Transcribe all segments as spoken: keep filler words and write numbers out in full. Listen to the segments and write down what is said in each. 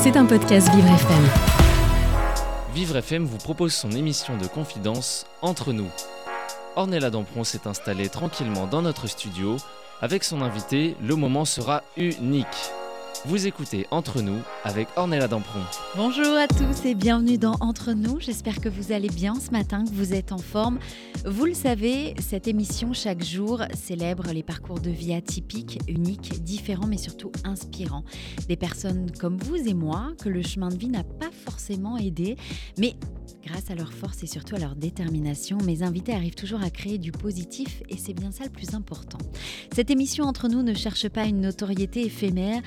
C'est un podcast Vivre F M. Vivre F M vous propose son émission de confidence Entre Nous. Ornella Damperon s'est installée tranquillement dans notre studio. Avec son invité, le moment sera unique. Vous écoutez Entre Nous avec Ornella Damperon. Bonjour à tous et bienvenue dans Entre Nous. J'espère que vous allez bien ce matin, que vous êtes en forme. Vous le savez, cette émission chaque jour célèbre les parcours de vie atypiques, uniques, différents mais surtout inspirants. Des personnes comme vous et moi que le chemin de vie n'a pas forcément aidé, mais grâce à leur force et surtout à leur détermination, mes invités arrivent toujours à créer du positif et c'est bien ça le plus important. Cette émission Entre Nous ne cherche pas une notoriété éphémère,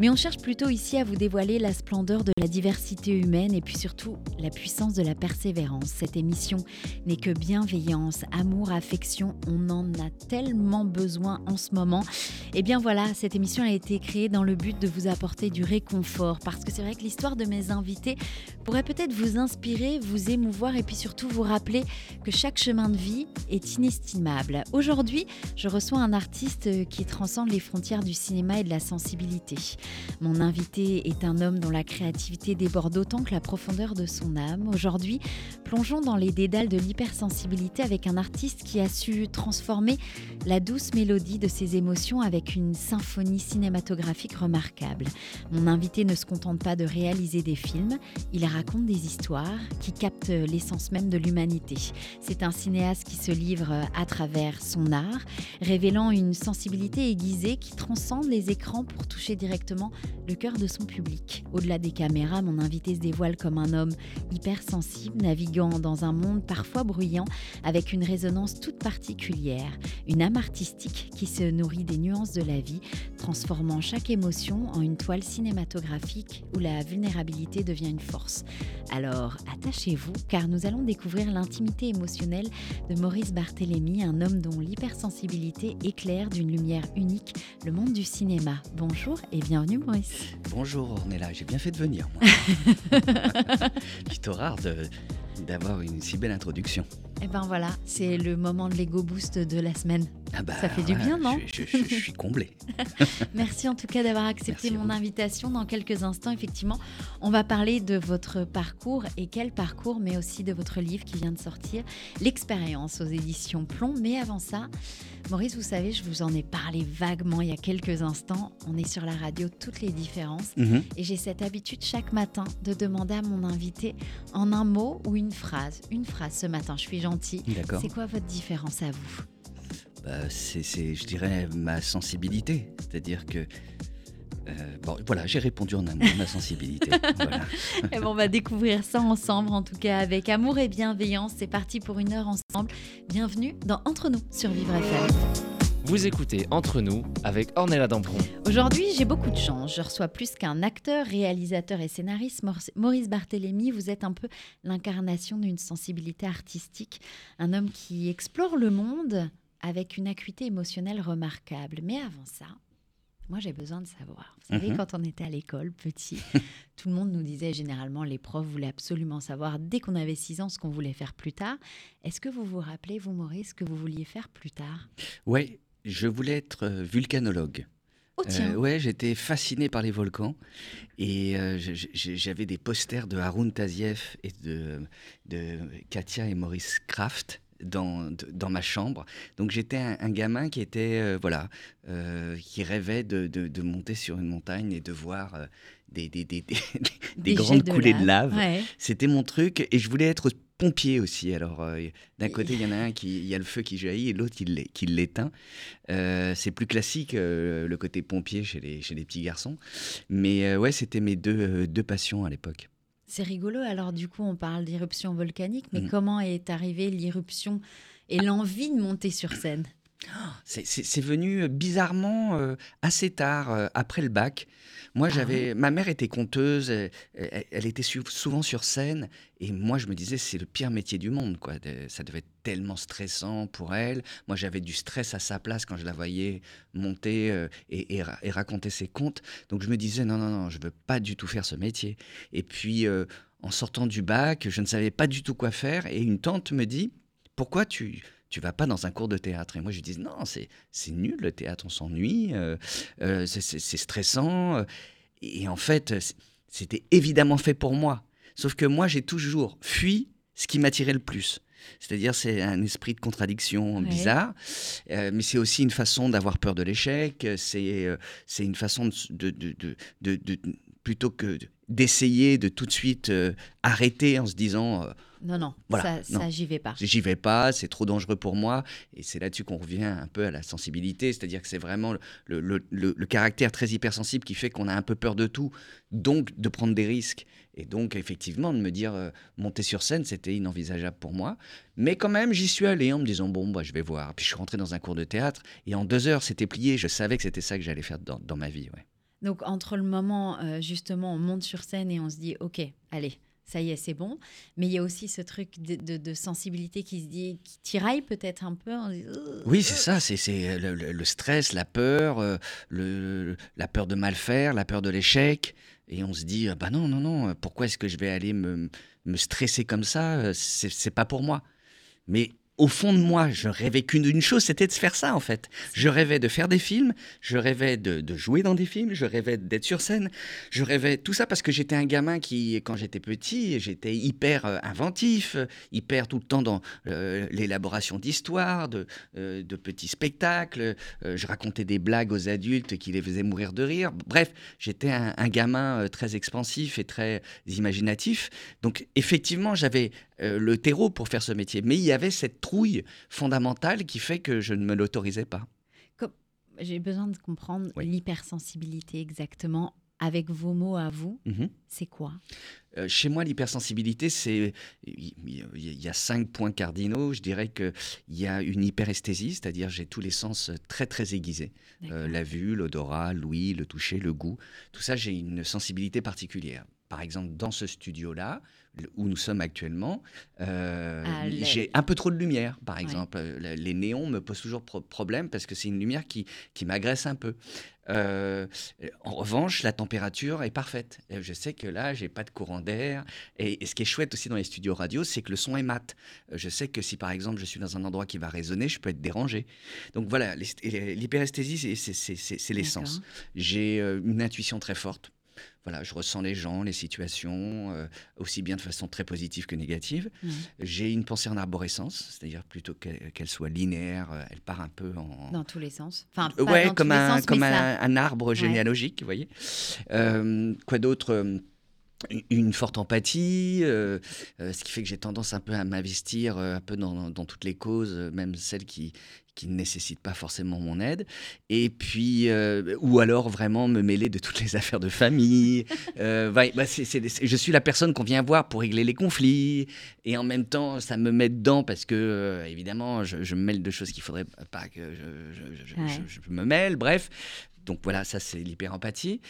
mais on cherche plutôt ici à vous dévoiler la splendeur de la diversité humaine et puis surtout la puissance de la persévérance. Cette émission n'est que bienveillance, amour, affection, on en a tellement besoin en ce moment. Et bien voilà, cette émission a été créée dans le but de vous apporter du réconfort parce que c'est vrai que l'histoire de mes invités pourrait peut-être vous inspirer, vous Vous émouvoir et puis surtout vous rappeler que chaque chemin de vie est inestimable. Aujourd'hui, je reçois un artiste qui transcende les frontières du cinéma et de la sensibilité. Mon invité est un homme dont la créativité déborde autant que la profondeur de son âme. Aujourd'hui, plongeons dans les dédales de l'hypersensibilité avec un artiste qui a su transformer la douce mélodie de ses émotions avec une symphonie cinématographique remarquable. Mon invité ne se contente pas de réaliser des films, il raconte des histoires qui capte l'essence même de l'humanité. C'est un cinéaste qui se livre à travers son art, révélant une sensibilité aiguisée qui transcende les écrans pour toucher directement le cœur de son public. Au-delà des caméras, mon invité se dévoile comme un homme hypersensible, naviguant dans un monde parfois bruyant, avec une résonance toute particulière, une âme artistique qui se nourrit des nuances de la vie, transformant chaque émotion en une toile cinématographique où la vulnérabilité devient une force. Alors, attachez-vous vous, car nous allons découvrir l'intimité émotionnelle de Maurice Barthélémy, un homme dont l'hypersensibilité éclaire d'une lumière unique le monde du cinéma. Bonjour et bienvenue Maurice. Bonjour Ornella, j'ai bien fait de venir moi. Plutôt rare de, d'avoir une si belle introduction. Et ben voilà, c'est le moment de l'ego boost de la semaine. Ah bah, ça fait du bien, non ? je, je, je, je suis comblée. Merci en tout cas d'avoir accepté Merci mon invitation. Dans quelques instants, effectivement, on va parler de votre parcours et quel parcours, mais aussi de votre livre qui vient de sortir, L'expérience aux éditions Plon. Mais avant ça, Maurice, vous savez, je vous en ai parlé vaguement il y a quelques instants. On est sur la radio Toutes les différences. Mm-hmm. Et j'ai cette habitude chaque matin de demander à mon invité en un mot ou une phrase. Une phrase ce matin, je suis gentille. D'accord. C'est quoi votre différence à vous ? Bah, c'est, c'est, je dirais, ma sensibilité. C'est-à-dire que... Euh, bon, voilà, j'ai répondu en un mot, ma sensibilité. Voilà. Et bon, on va découvrir ça ensemble, en tout cas, avec amour et bienveillance. C'est parti pour une heure ensemble. Bienvenue dans Entre Nous sur Vivre F M. Vous écoutez Entre Nous avec Ornella Damperon. Aujourd'hui, j'ai beaucoup de chance. Je reçois plus qu'un acteur, réalisateur et scénariste. Maurice Barthélémy, vous êtes un peu l'incarnation d'une sensibilité artistique. Un homme qui explore le monde avec une acuité émotionnelle remarquable. Mais avant ça, moi j'ai besoin de savoir. Vous savez, mmh. quand on était à l'école, petit, tout le monde nous disait généralement, les profs voulaient absolument savoir dès qu'on avait six ans ce qu'on voulait faire plus tard. Est-ce que vous vous rappelez, vous Maurice, ce que vous vouliez faire plus tard ? Oui, je voulais être volcanologue. Oh tiens. Euh, ouais, j'étais fasciné par les volcans et euh, je, je, j'avais des posters de Haroun Tazieff et de, de Katia et Maurice Kraft. Dans, dans ma chambre. Donc j'étais un, un gamin qui était, euh, voilà, euh, qui rêvait de, de, de monter sur une montagne et de voir euh, des, des, des, des, des grandes de coulées lave. de lave. Ouais. C'était mon truc et je voulais être pompier aussi. Alors euh, d'un côté, il y en a un qui, il y a le feu qui jaillit et l'autre il, qui l'éteint. Euh, c'est plus classique euh, le côté pompier chez les, chez les petits garçons. Mais euh, ouais, c'était mes deux, euh, deux passions à l'époque. C'est rigolo, alors du coup on parle d'irruption volcanique, mais mmh. comment est arrivée l'irruption et l'envie de monter sur scène ? C'est, c'est, c'est venu bizarrement euh, assez tard, euh, après le bac. Moi, ah j'avais, oui. ma mère était conteuse, elle, elle était su, souvent sur scène, et moi je me disais c'est le pire métier du monde, quoi. De, ça devait être tellement stressant pour elle. Moi, j'avais du stress à sa place quand je la voyais monter euh, et, et, et raconter ses contes. Donc je me disais non, non, non, je veux pas du tout faire ce métier. Et puis euh, en sortant du bac, je ne savais pas du tout quoi faire, et une tante me dit pourquoi tu Tu vas pas dans un cours de théâtre. Et moi, je dis non, c'est, c'est nul le théâtre, on s'ennuie, euh, euh, c'est, c'est, c'est stressant. Et en fait, c'était évidemment fait pour moi. Sauf que moi, j'ai toujours fui ce qui m'attirait le plus. C'est-à-dire, c'est un esprit de contradiction bizarre, ouais. euh, mais c'est aussi une façon d'avoir peur de l'échec, c'est, euh, c'est une façon de, de, de, de, de, plutôt que d'essayer de tout de suite euh, arrêter en se disant... Euh, non, non, voilà, ça, non, ça, j'y vais pas. J'y vais pas, c'est trop dangereux pour moi, et c'est là-dessus qu'on revient un peu à la sensibilité, c'est-à-dire que c'est vraiment le, le, le, le caractère très hypersensible qui fait qu'on a un peu peur de tout, donc de prendre des risques. Et donc, effectivement, de me dire, euh, monter sur scène, c'était inenvisageable pour moi. Mais quand même, j'y suis allé en me disant, bon, bah, je vais voir. Puis je suis rentré dans un cours de théâtre et en deux heures, c'était plié. Je savais que c'était ça que j'allais faire dans, dans ma vie. Ouais. Donc, entre le moment, euh, justement, on monte sur scène et on se dit, OK, allez, ça y est, c'est bon. Mais il y a aussi ce truc de, de, de sensibilité qui se dit, qui tiraille peut-être un peu. En... Oui, c'est ça. C'est, c'est le, le stress, la peur, euh, le, la peur de mal faire, la peur de l'échec. Et on se dit, bah non, non, non, pourquoi est-ce que je vais aller me, me stresser comme ça ? C'est, c'est pas pour moi. Mais au fond de moi, je rêvais qu'une une chose, c'était de faire ça, en fait. Je rêvais de faire des films, je rêvais de, de jouer dans des films, je rêvais d'être sur scène, je rêvais... Tout ça parce que j'étais un gamin qui, quand j'étais petit, j'étais hyper inventif, hyper tout le temps dans euh, l'élaboration d'histoires, de, euh, de petits spectacles. Euh, je racontais des blagues aux adultes qui les faisaient mourir de rire. Bref, j'étais un, un gamin très expansif et très imaginatif. Donc, effectivement, j'avais... Euh, le terreau pour faire ce métier. Mais il y avait cette trouille fondamentale qui fait que je ne me l'autorisais pas. Comme... J'ai besoin de comprendre oui. l'hypersensibilité exactement. Avec vos mots à vous, mm-hmm. c'est quoi ? euh, Chez moi, l'hypersensibilité, c'est... Il y a cinq points cardinaux. Je dirais qu'il y a une hyperesthésie, c'est-à-dire j'ai tous les sens très, très aiguisés. Euh, la vue, l'odorat, l'ouïe, le toucher, le goût. Tout ça, j'ai une sensibilité particulière. Par exemple, dans ce studio-là, où nous sommes actuellement, euh, j'ai un peu trop de lumière, par exemple. Ouais. Les néons me posent toujours pro- problème parce que c'est une lumière qui, qui m'agresse un peu. Euh, en revanche, la température est parfaite. Je sais que là, j'ai pas de courant d'air. Et, et ce qui est chouette aussi dans les studios radio, c'est que le son est mat. Je sais que si, par exemple, je suis dans un endroit qui va résonner, je peux être dérangé. Donc voilà, l'hyperesthésie, c'est, c'est, c'est, c'est, c'est l'essence. J'ai euh, une intuition très forte. Voilà, je ressens les gens, les situations, euh, aussi bien de façon très positive que négative. Mmh. J'ai une pensée en arborescence, c'est-à-dire plutôt qu'elle, qu'elle soit linéaire, elle part un peu en... Dans tous les sens. Enfin, pas ouais, dans comme tous un, les sens, comme mais un, ça... un arbre généalogique, ouais. Vous voyez. Euh, quoi d'autre ? Une forte empathie, euh, euh, ce qui fait que j'ai tendance un peu à m'investir euh, un peu dans, dans toutes les causes, euh, même celles qui, qui ne nécessitent pas forcément mon aide. Et puis, euh, ou alors vraiment me mêler de toutes les affaires de famille. euh, bah, bah, c'est, c'est, c'est, je suis la personne qu'on vient voir pour régler les conflits. Et en même temps, ça me met dedans parce que, euh, évidemment, je, je me mêle de choses qu'il ne faudrait pas que je, je, je, ouais. je, je me mêle. Bref, donc voilà, ça c'est l'hyper-empathie.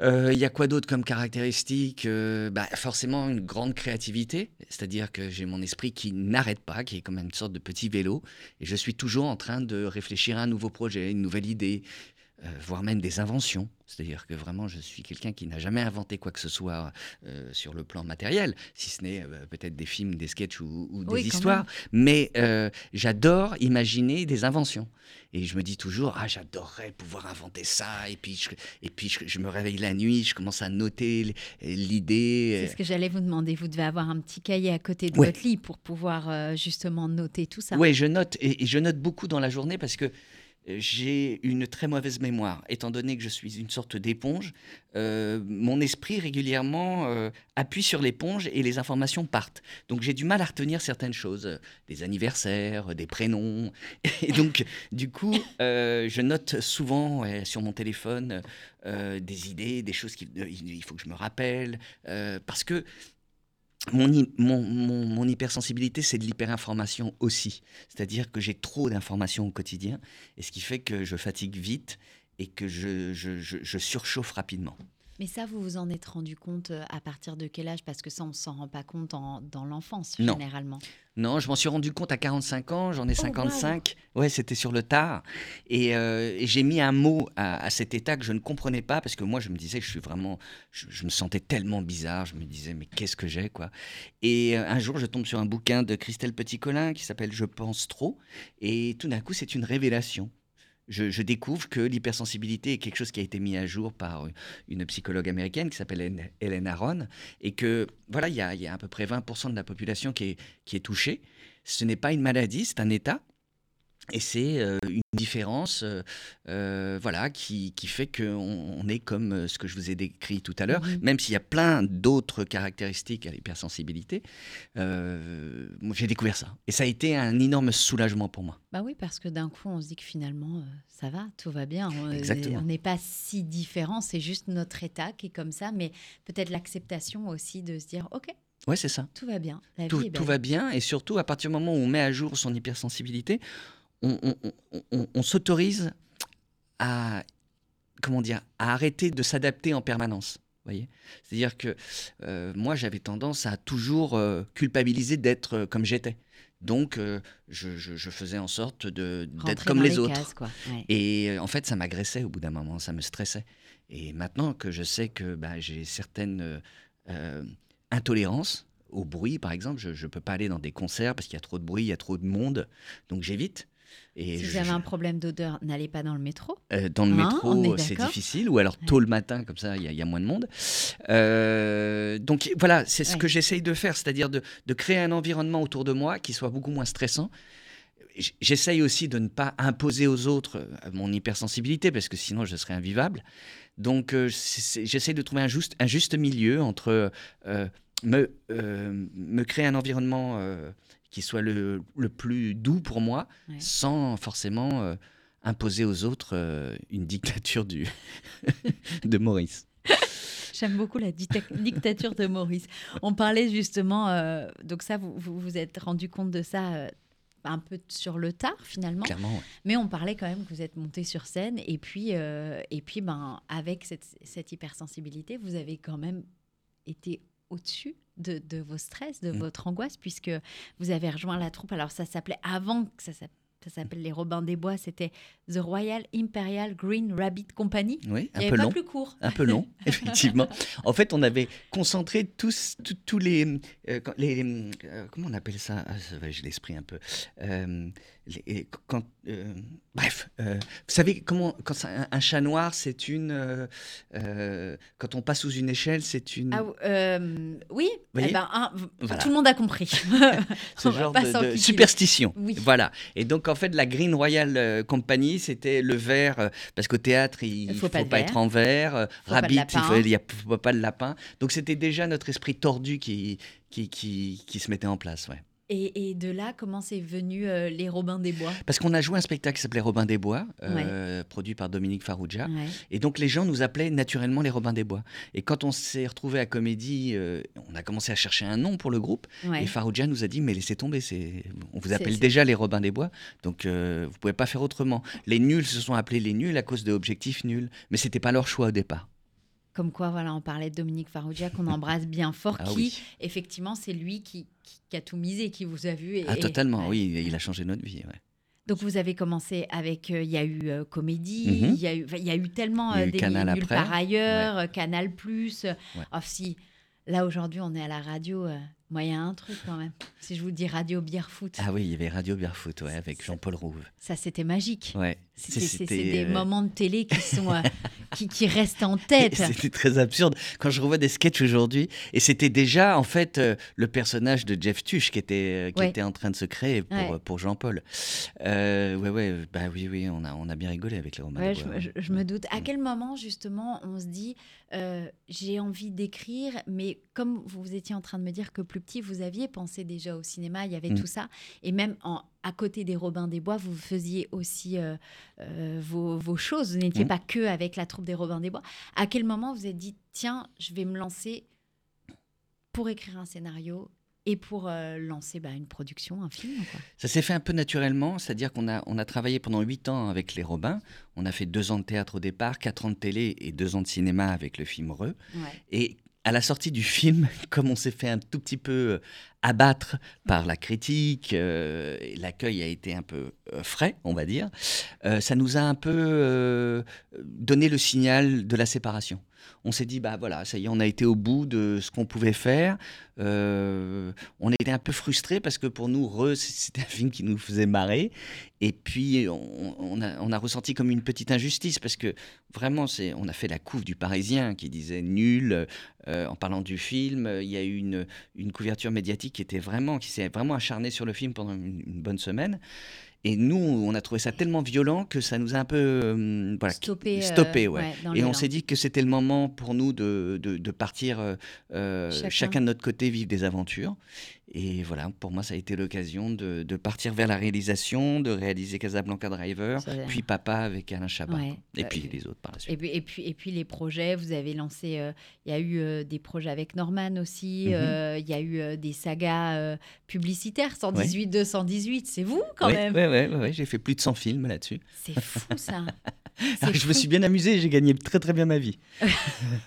Il euh, y a quoi d'autre comme caractéristique ? euh, bah, forcément, une grande créativité. C'est-à-dire que j'ai mon esprit qui n'arrête pas, qui est comme une sorte de petit vélo. Et je suis toujours en train de réfléchir à un nouveau projet, une nouvelle idée, euh, voire même des inventions. C'est-à-dire que vraiment, je suis quelqu'un qui n'a jamais inventé quoi que ce soit euh, sur le plan matériel, si ce n'est euh, peut-être des films, des sketchs ou, ou des oui, histoires. Mais euh, j'adore imaginer des inventions. Et je me dis toujours, ah, j'adorerais pouvoir inventer ça. Et puis, je, et puis je, je me réveille la nuit, je commence à noter l'idée. C'est ce que j'allais vous demander. Vous devez avoir un petit cahier à côté de ouais. votre lit pour pouvoir euh, justement noter tout ça. Oui, je note. Et, et je note beaucoup dans la journée parce que j'ai une très mauvaise mémoire, étant donné que je suis une sorte d'éponge. Euh, mon esprit régulièrement euh, appuie sur l'éponge et les informations partent. Donc j'ai du mal à retenir certaines choses, des anniversaires, des prénoms. Et donc du coup, euh, je note souvent euh, sur mon téléphone euh, des idées, des choses qu'il euh, faut que je me rappelle, euh, parce que Mon, mon, mon, mon hypersensibilité, c'est de l'hyperinformation aussi. C'est-à-dire que j'ai trop d'informations au quotidien, et ce qui fait que je fatigue vite et que je, je, je, je surchauffe rapidement. Mais ça, vous vous en êtes rendu compte à partir de quel âge ? Parce que ça, on ne s'en rend pas compte en, dans l'enfance, non. Généralement. Non, je m'en suis rendu compte à quarante-cinq ans, j'en ai cinquante-cinq. Oh, wow. Ouais, c'était sur le tard. Et, euh, et j'ai mis un mot à, à cet état que je ne comprenais pas, parce que moi, je me disais, je suis vraiment... Je, je me sentais tellement bizarre, je me disais, mais qu'est-ce que j'ai, quoi ? Et euh, un jour, je tombe sur un bouquin de Christelle Petit-Colin qui s'appelle « Je pense trop ». Et tout d'un coup, c'est une révélation. je, je découvre que l'hypersensibilité est quelque chose qui a été mis à jour par une psychologue américaine qui s'appelle Hélène Aron, et que voilà, il y a, il y a à peu près vingt pour cent de la population qui est, qui est touchée. Ce n'est pas une maladie, c'est un état. Et c'est euh, une différence euh, euh, voilà, qui, qui fait qu'on on est comme euh, ce que je vous ai décrit tout à l'heure, mmh. même s'il y a plein d'autres caractéristiques à l'hypersensibilité. Euh, j'ai découvert ça. Et ça a été un énorme soulagement pour moi. Bah oui, parce que d'un coup, on se dit que finalement, euh, ça va, tout va bien. On, Exactement. On n'est pas si différents, c'est juste notre état qui est comme ça, mais peut-être l'acceptation aussi de se dire « OK ». Oui, c'est ça. Tout va bien. La tout, vie est belle. Tout va bien. Et surtout, à partir du moment où on met à jour son hypersensibilité, On, on, on, on, on s'autorise à, comment dire, à arrêter de s'adapter en permanence. Voyez, c'est-à-dire que euh, moi, j'avais tendance à toujours euh, culpabiliser d'être euh, comme j'étais. Donc, euh, je, je, je faisais en sorte de, d'être comme les, les autres. Cases, quoi. Ouais. Et euh, en fait, ça m'agressait au bout d'un moment, ça me stressait. Et maintenant que je sais que bah, j'ai certaines euh, euh, intolérances au bruit, par exemple, je ne peux pas aller dans des concerts parce qu'il y a trop de bruit, il y a trop de monde, donc j'évite. Et si je, vous avez un problème d'odeur, n'allez pas dans le métro. Euh, dans le hein, métro, c'est difficile. Ou alors tôt le matin, comme ça, il y, y a moins de monde. Euh, donc voilà, c'est ce ouais. que j'essaye de faire, c'est-à-dire de, de créer un environnement autour de moi qui soit beaucoup moins stressant. J'essaye aussi de ne pas imposer aux autres mon hypersensibilité, parce que sinon, je serais invivable. Donc, euh, c'est, c'est, j'essaye de trouver un juste, un juste milieu entre euh, me, euh, me créer un environnement... Euh, qui soit le, le plus doux pour moi, ouais. sans forcément euh, imposer aux autres euh, une dictature du de Maurice. J'aime beaucoup la dita- dictature de Maurice. On parlait justement, euh, donc ça, vous, vous vous êtes rendu compte de ça euh, un peu sur le tard finalement. Clairement, ouais. Mais on parlait quand même que vous êtes monté sur scène, et puis, euh, et puis ben, avec cette, cette hypersensibilité, vous avez quand même été au-dessus de, de vos stress, de mmh. votre angoisse, puisque vous avez rejoint la troupe. Alors, ça s'appelait, avant que ça s'appelle, ça s'appelle Les Robins des Bois, c'était The Royal Imperial Green Rabbit Company. Oui, un peu long. Il n'y avait pas plus court. Un peu long, effectivement. En fait, on avait concentré tous, tous, tous les... Euh, les euh, comment on appelle ça ? Ah, j'ai l'esprit un peu... Euh, les, quand, euh, bref, euh, vous savez, comment, quand ça, un, un chat noir, c'est une... Euh, euh, quand on passe sous une échelle, c'est une... Ah, euh, oui, eh ben, un, voilà. Tout le monde a compris. Ce on genre de, de superstition. Oui. Voilà. Et donc, en fait, la Green Royal Company, c'était le verre, parce qu'au théâtre, il ne faut, faut pas, pas être en verre, rabbit, il n'y a pas de lapin. Donc, c'était déjà notre esprit tordu qui, qui, qui, qui se mettait en place. Ouais. Et, et de là, comment c'est venu euh, Les Robins des Bois ? Parce qu'on a joué un spectacle qui s'appelait Robins des Bois, euh, ouais. produit par Dominique Farrugia. Ouais. Et donc, les gens nous appelaient naturellement Les Robins des Bois. Et quand on s'est retrouvés à Comédie, euh, on a commencé à chercher un nom pour le groupe. Ouais. Et Farrugia nous a dit, mais laissez tomber, c'est... on vous appelle c'est, déjà c'est... Les Robins des Bois, donc euh, vous ne pouvez pas faire autrement. Les Nuls se sont appelés Les Nuls à cause de Objectifs Nuls, mais ce n'était pas leur choix au départ. Comme quoi, voilà, on parlait de Dominique Farrugia, qu'on embrasse bien fort, ah, qui, oui. effectivement, c'est lui qui, qui, qui a tout misé, qui vous a vu. Et, ah, totalement, et... oui, il a changé notre vie, ouais. Donc, vous avez commencé avec, il euh, y a eu euh, Comédie, il mm-hmm. y, y a eu tellement euh, des Nulle part ailleurs, ouais. euh, Canal Plus. Euh, ouais. Oh, si, là, aujourd'hui, on est à la radio, euh, moi, il y a un truc quand même. Si je vous dis Radio bière foot. Ah oui, il y avait Radio bière foot, ouais, avec Jean-Paul Rouve. Ça, c'était magique. Ouais. C'était, c'était, c'était, c'est des euh... moments de télé qui sont... Euh, Qui, qui reste en tête. C'était très absurde. Quand je revois des sketchs aujourd'hui, et c'était déjà en fait euh, le personnage de Jeff Tuch qui était euh, qui ouais. était en train de se créer pour ouais. pour Jean-Paul. Euh, ouais ouais bah oui oui on a on a bien rigolé avec les Romains. Ouais, je, je, je me doute. À quel moment justement on se dit euh, j'ai envie d'écrire, mais comme vous étiez en train de me dire que plus petit vous aviez pensé déjà au cinéma, il y avait mmh. tout ça, et même en à côté des Robins des Bois, vous faisiez aussi euh, euh, vos, vos choses. Vous n'étiez mmh. pas que avec la troupe des Robins des Bois. À quel moment vous vous êtes dit, tiens, je vais me lancer pour écrire un scénario et pour euh, lancer bah, une production, un film quoi. Ça s'est fait un peu naturellement, c'est-à-dire qu'on a, on a travaillé pendant huit ans avec les Robins. On a fait deux ans de théâtre au départ, quatre ans de télé et deux ans de cinéma avec le film Reux. Ouais. Et à la sortie du film, comme on s'est fait un tout petit peu abattre par la critique, euh, l'accueil a été un peu euh, frais, on va dire, euh, ça nous a un peu euh, donné le signal de la séparation. On s'est dit, bah voilà, ça y est, on a été au bout de ce qu'on pouvait faire. Euh, on était un peu frustrés parce que pour nous, Reux, c'était un film qui nous faisait marrer. Et puis, on, on, a, on a ressenti comme une petite injustice parce que vraiment, c'est, on a fait la couve du Parisien qui disait nul euh, en parlant du film. Il y a eu une, une couverture médiatique qui, était vraiment, qui s'est vraiment acharnée sur le film pendant une, une bonne semaine. Et nous, on a trouvé ça tellement violent que ça nous a un peu euh, voilà, stoppé. stoppé euh, ouais. Ouais, et on s'est dit que c'était le moment pour nous de, de, de partir euh, chacun. chacun de notre côté vivre des aventures. Et voilà, pour moi, ça a été l'occasion de, de partir vers la réalisation, de réaliser Casablanca Driver, puis Papa avec Alain Chabat, ouais. et bah, puis euh, les autres par la suite. Et puis, et puis, et puis les projets, vous avez lancé, il euh, y a eu euh, des projets avec Norman aussi, il mm-hmm. euh, y a eu euh, des sagas euh, publicitaires, cent dix-huit, ouais. deux cent dix-huit, c'est vous quand ouais, même ouais, ouais, ouais, ouais, j'ai fait plus de cent films là-dessus. C'est fou ça. Alors, je me suis bien amusée, j'ai gagné très très bien ma vie.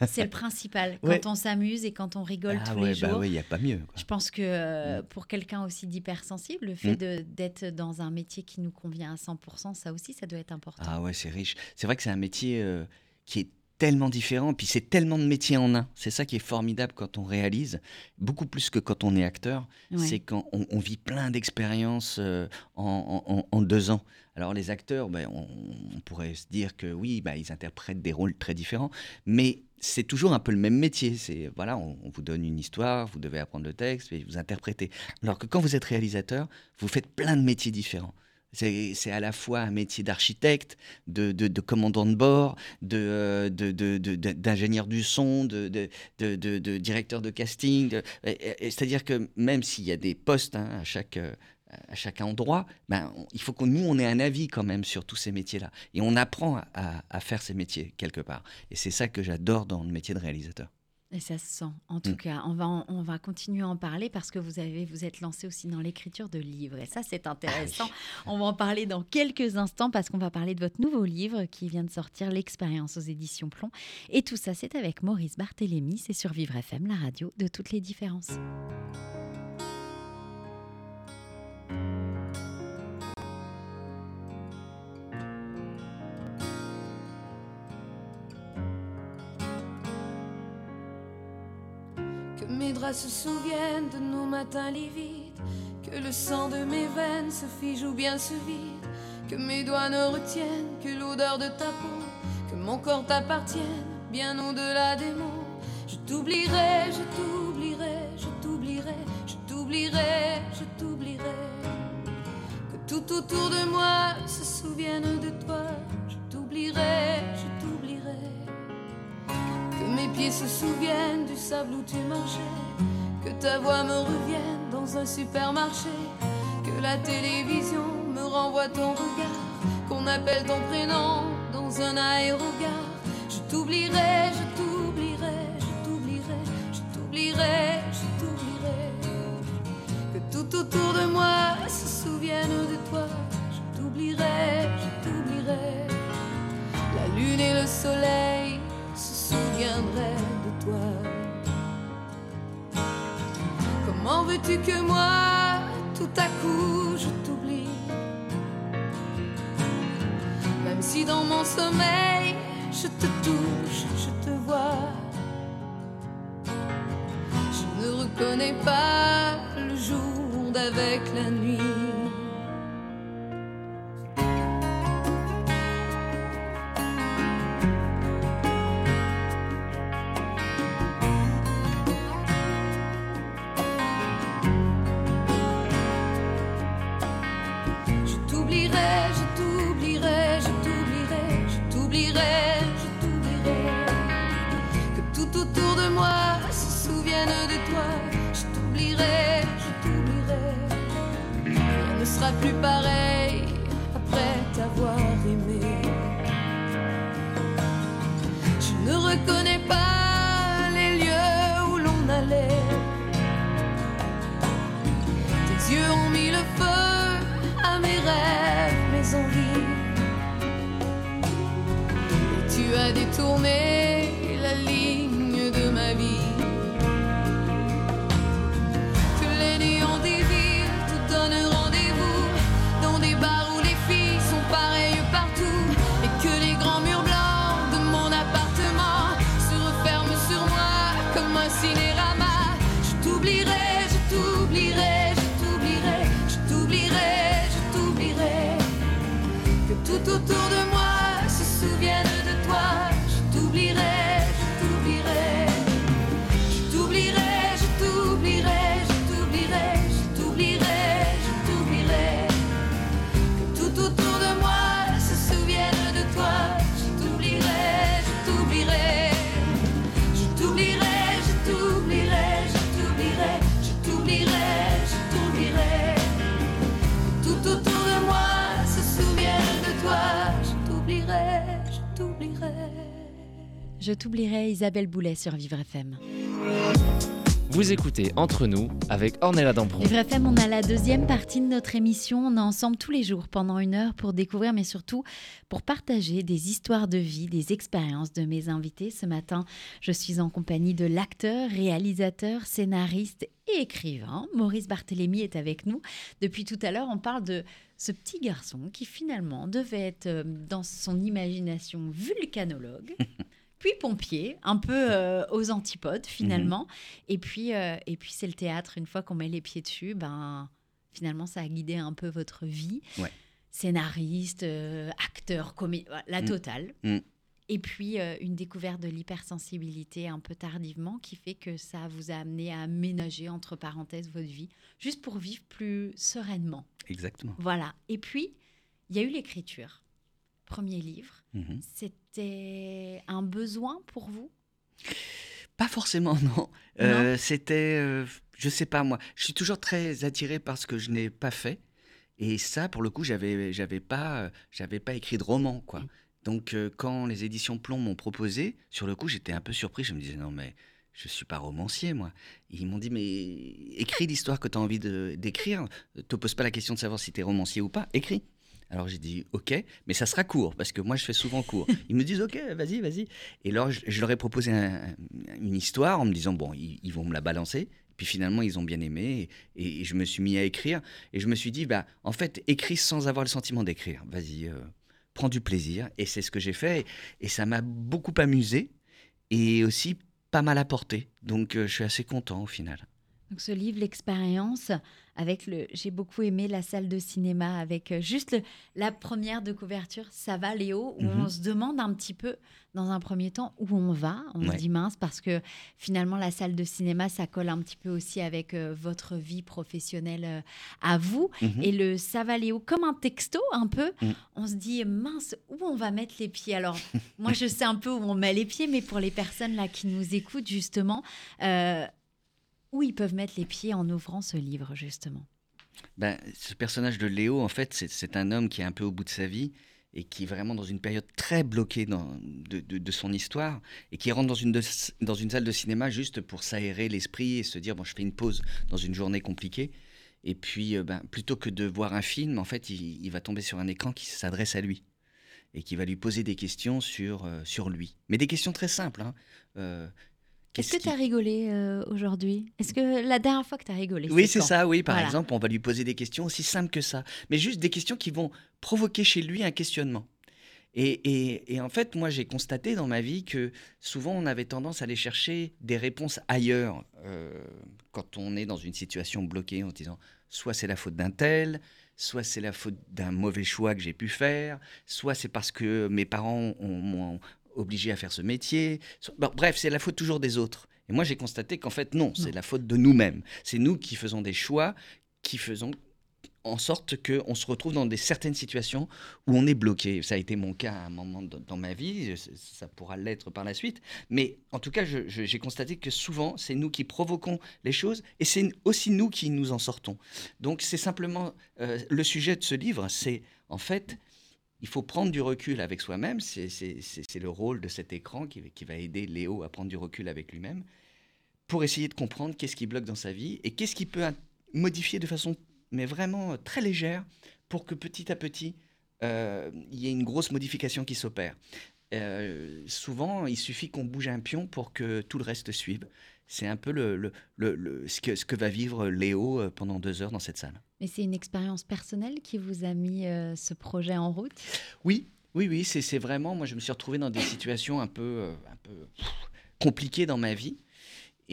C'est le principal, quand ouais. on s'amuse et quand on rigole ah, tous ouais, les jours. Bah oui, il n'y a pas mieux. Quoi. Je pense que euh, mmh. pour quelqu'un aussi d'hypersensible, le fait mmh. de, d'être dans un métier qui nous convient à cent pour cent, ça aussi, ça doit être important. Ah ouais, c'est riche. C'est vrai que c'est un métier euh, qui est tellement différent, puis c'est tellement de métiers en un. C'est ça qui est formidable quand on réalise, beaucoup plus que quand on est acteur, ouais. c'est quand on, on vit plein d'expériences euh, en, en, en deux ans. Alors les acteurs, ben, on, on pourrait se dire que oui, ben, ils interprètent des rôles très différents, mais c'est toujours un peu le même métier. C'est, voilà, on, on vous donne une histoire, vous devez apprendre le texte et vous interprétez. Alors que quand vous êtes réalisateur, vous faites plein de métiers différents. C'est, c'est à la fois un métier d'architecte, de, de, de commandant de bord, de, de, de, de, de, d'ingénieur du son, de, de, de, de, de directeur de casting. De, et, et, c'est-à-dire que même s'il y a des postes hein, à chaque... à chaque endroit, ben, on, il faut que nous, on ait un avis quand même sur tous ces métiers-là. Et on apprend à, à, à faire ces métiers quelque part. Et c'est ça que j'adore dans le métier de réalisateur. Et ça se sent. En tout mmh. cas, on va, en, on va continuer à en parler parce que vous, avez, vous êtes lancé aussi dans l'écriture de livres. Et ça, c'est intéressant. On va en parler dans quelques instants parce qu'on va parler de votre nouveau livre qui vient de sortir, L'expérience aux éditions Plon. Et tout ça, c'est avec Maurice Barthélémy. C'est sur Vivre F M, la radio de toutes les différences. Mes draps se souviennent de nos matins livides, que le sang de mes veines se fige ou bien se vide, que mes doigts ne retiennent que l'odeur de ta peau, que mon corps t'appartienne bien au-delà des mots. Je t'oublierai, je t'oublierai, je t'oublierai, je t'oublierai, je t'oublierai. Que tout autour de moi se souvienne de toi. Je t'oublierai, je t'oublierai. Que mes pieds se souviennent du sable où tu marchais, que ta voix me revienne dans un supermarché, que la télévision me renvoie ton regard, qu'on appelle ton prénom dans un aérogare. Je t'oublierai, je t'oublierai, je t'oublierai, je t'oublierai, je t'oublierai. Que tout autour de moi se souvienne de toi. Je t'oublierai, je t'oublierai. La lune et le soleil se souviendraient de toi. Comment veux-tu que moi, tout à coup, je t'oublie? Même si dans mon sommeil, je te touche, je te vois, je ne reconnais pas le jour d'avec la nuit. Plus pareil après t'avoir aimé. Je ne reconnais pas les lieux où l'on allait. Tes yeux ont mis le feu à mes rêves, mes envies. Et tu as détourné la ligne de ma vie. Que les néons des villes te donnent rendez-vous. cinérama. Je t'oublierai, je t'oublierai, je t'oublierai, je t'oublierai, je t'oublierai. Que tout autour de moi se souvienne de toi. Je t'oublierai, je t'oublierai, je t'oublierai, je t'oublierai, je t'oublierai, je t'oublierai, je t'oublierai. Que tout autour de moi se souvienne de toi. Je t'oublierai, je t'oublierai. Je t'oublierai, Isabelle Boulet sur Vivre F M. Vous écoutez Entre Nous avec Ornella Damperon. Vivre F M, on a la deuxième partie de notre émission. On est ensemble tous les jours pendant une heure pour découvrir, mais surtout pour partager des histoires de vie, des expériences de mes invités. Ce matin, je suis en compagnie de l'acteur, réalisateur, scénariste et écrivain. Maurice Barthélémy est avec nous. Depuis tout à l'heure, on parle de ce petit garçon qui finalement devait être dans son imagination vulcanologue. Puis pompier, un peu euh, aux antipodes finalement. Mmh. Et puis, euh, et puis c'est le théâtre. Une fois qu'on met les pieds dessus, ben finalement ça a guidé un peu votre vie. Ouais. Scénariste, euh, acteur, comé... la totale. Mmh. Mmh. Et puis euh, une découverte de l'hypersensibilité un peu tardivement qui fait que ça vous a amené à ménager entre parenthèses votre vie, juste pour vivre plus sereinement. Exactement. Voilà. Et puis il y a eu l'écriture. Premier livre, mmh. C'était un besoin pour vous ? Pas forcément, non. non. Euh, c'était, euh, je sais pas moi, je suis toujours très attiré par ce que je n'ai pas fait. Et ça, pour le coup, j'avais, j'avais pas, j'avais pas écrit de roman, quoi. Mmh. Donc, euh, quand les éditions Plon m'ont proposé, sur le coup, j'étais un peu surpris. Je me disais, non mais... Je ne suis pas romancier, moi. Et ils m'ont dit, mais écris l'histoire que tu as envie de, d'écrire. Ne te pose pas la question de savoir si tu es romancier ou pas. Écris. Alors, j'ai dit, OK, mais ça sera court, parce que moi, je fais souvent court. Ils me disent, OK, vas-y, vas-y. Et alors, je, je leur ai proposé un, une histoire en me disant, bon, ils, ils vont me la balancer. Puis finalement, ils ont bien aimé. Et, et je me suis mis à écrire. Et je me suis dit, bah, en fait, écris sans avoir le sentiment d'écrire. Vas-y, euh, prends du plaisir. Et c'est ce que j'ai fait. Et, et ça m'a beaucoup amusé. Et aussi... pas mal apporté, donc euh, je suis assez content au final. Donc ce livre, L'expérience, avec le, j'ai beaucoup aimé la salle de cinéma, avec euh, juste le, la première de couverture, ça va Léo, où mm-hmm. on se demande un petit peu, dans un premier temps, où on va, on ouais. se dit mince, parce que finalement la salle de cinéma, ça colle un petit peu aussi avec euh, votre vie professionnelle euh, à vous, mm-hmm. et le ça va Léo, comme un texto un peu, mm. on se dit mince, où on va mettre les pieds ? Alors moi je sais un peu où on met les pieds, mais pour les personnes là qui nous écoutent justement, euh, où ils peuvent mettre les pieds en ouvrant ce livre, justement. Ben, ce personnage de Léo, en fait, c'est, c'est un homme qui est un peu au bout de sa vie et qui est vraiment dans une période très bloquée dans, de, de, de son histoire et qui rentre dans une, de, dans une salle de cinéma juste pour s'aérer l'esprit et se dire « bon, je fais une pause dans une journée compliquée ». Et puis, ben, plutôt que de voir un film, en fait, il, il va tomber sur un écran qui s'adresse à lui et qui va lui poser des questions sur, euh, sur lui. Mais des questions très simples, hein. Euh, Qu'est-ce Est-ce que tu as rigolé euh, aujourd'hui ? Est-ce que la dernière fois que tu as rigolé ? Oui, c'est, c'est ça, oui. Par voilà. exemple, on va lui poser des questions aussi simples que ça. Mais juste des questions qui vont provoquer chez lui un questionnement. Et, et, et en fait, moi, j'ai constaté dans ma vie que souvent, on avait tendance à aller chercher des réponses ailleurs. Euh, quand on est dans une situation bloquée, en se disant soit c'est la faute d'un tel, soit c'est la faute d'un mauvais choix que j'ai pu faire, soit c'est parce que mes parents m'ont... obligé à faire ce métier. Bon, bref, c'est la faute toujours des autres. Et moi, j'ai constaté qu'en fait, non, c'est non. la faute de nous-mêmes. C'est nous qui faisons des choix, qui faisons en sorte qu'on se retrouve dans des certaines situations où on est bloqué. Ça a été mon cas à un moment d- dans ma vie, ça pourra l'être par la suite. Mais en tout cas, je, je, j'ai constaté que souvent, c'est nous qui provoquons les choses et c'est aussi nous qui nous en sortons. Donc, c'est simplement euh, le sujet de ce livre, c'est en fait... Il faut prendre du recul avec soi-même, c'est, c'est, c'est, c'est le rôle de cet écran qui, qui va aider Léo à prendre du recul avec lui-même pour essayer de comprendre qu'est-ce qui bloque dans sa vie et qu'est-ce qui peut modifier de façon mais vraiment très légère pour que petit à petit, euh, il y ait une grosse modification qui s'opère. Euh, souvent, il suffit qu'on bouge un pion pour que tout le reste suive. C'est un peu le, le, le, le, ce, que, ce que va vivre Léo pendant deux heures dans cette salle. Mais c'est une expérience personnelle qui vous a mis euh, ce projet en route ? Oui, oui, oui, c'est, c'est vraiment... Moi, je me suis retrouvé dans des situations un peu, euh, un peu compliquées dans ma vie.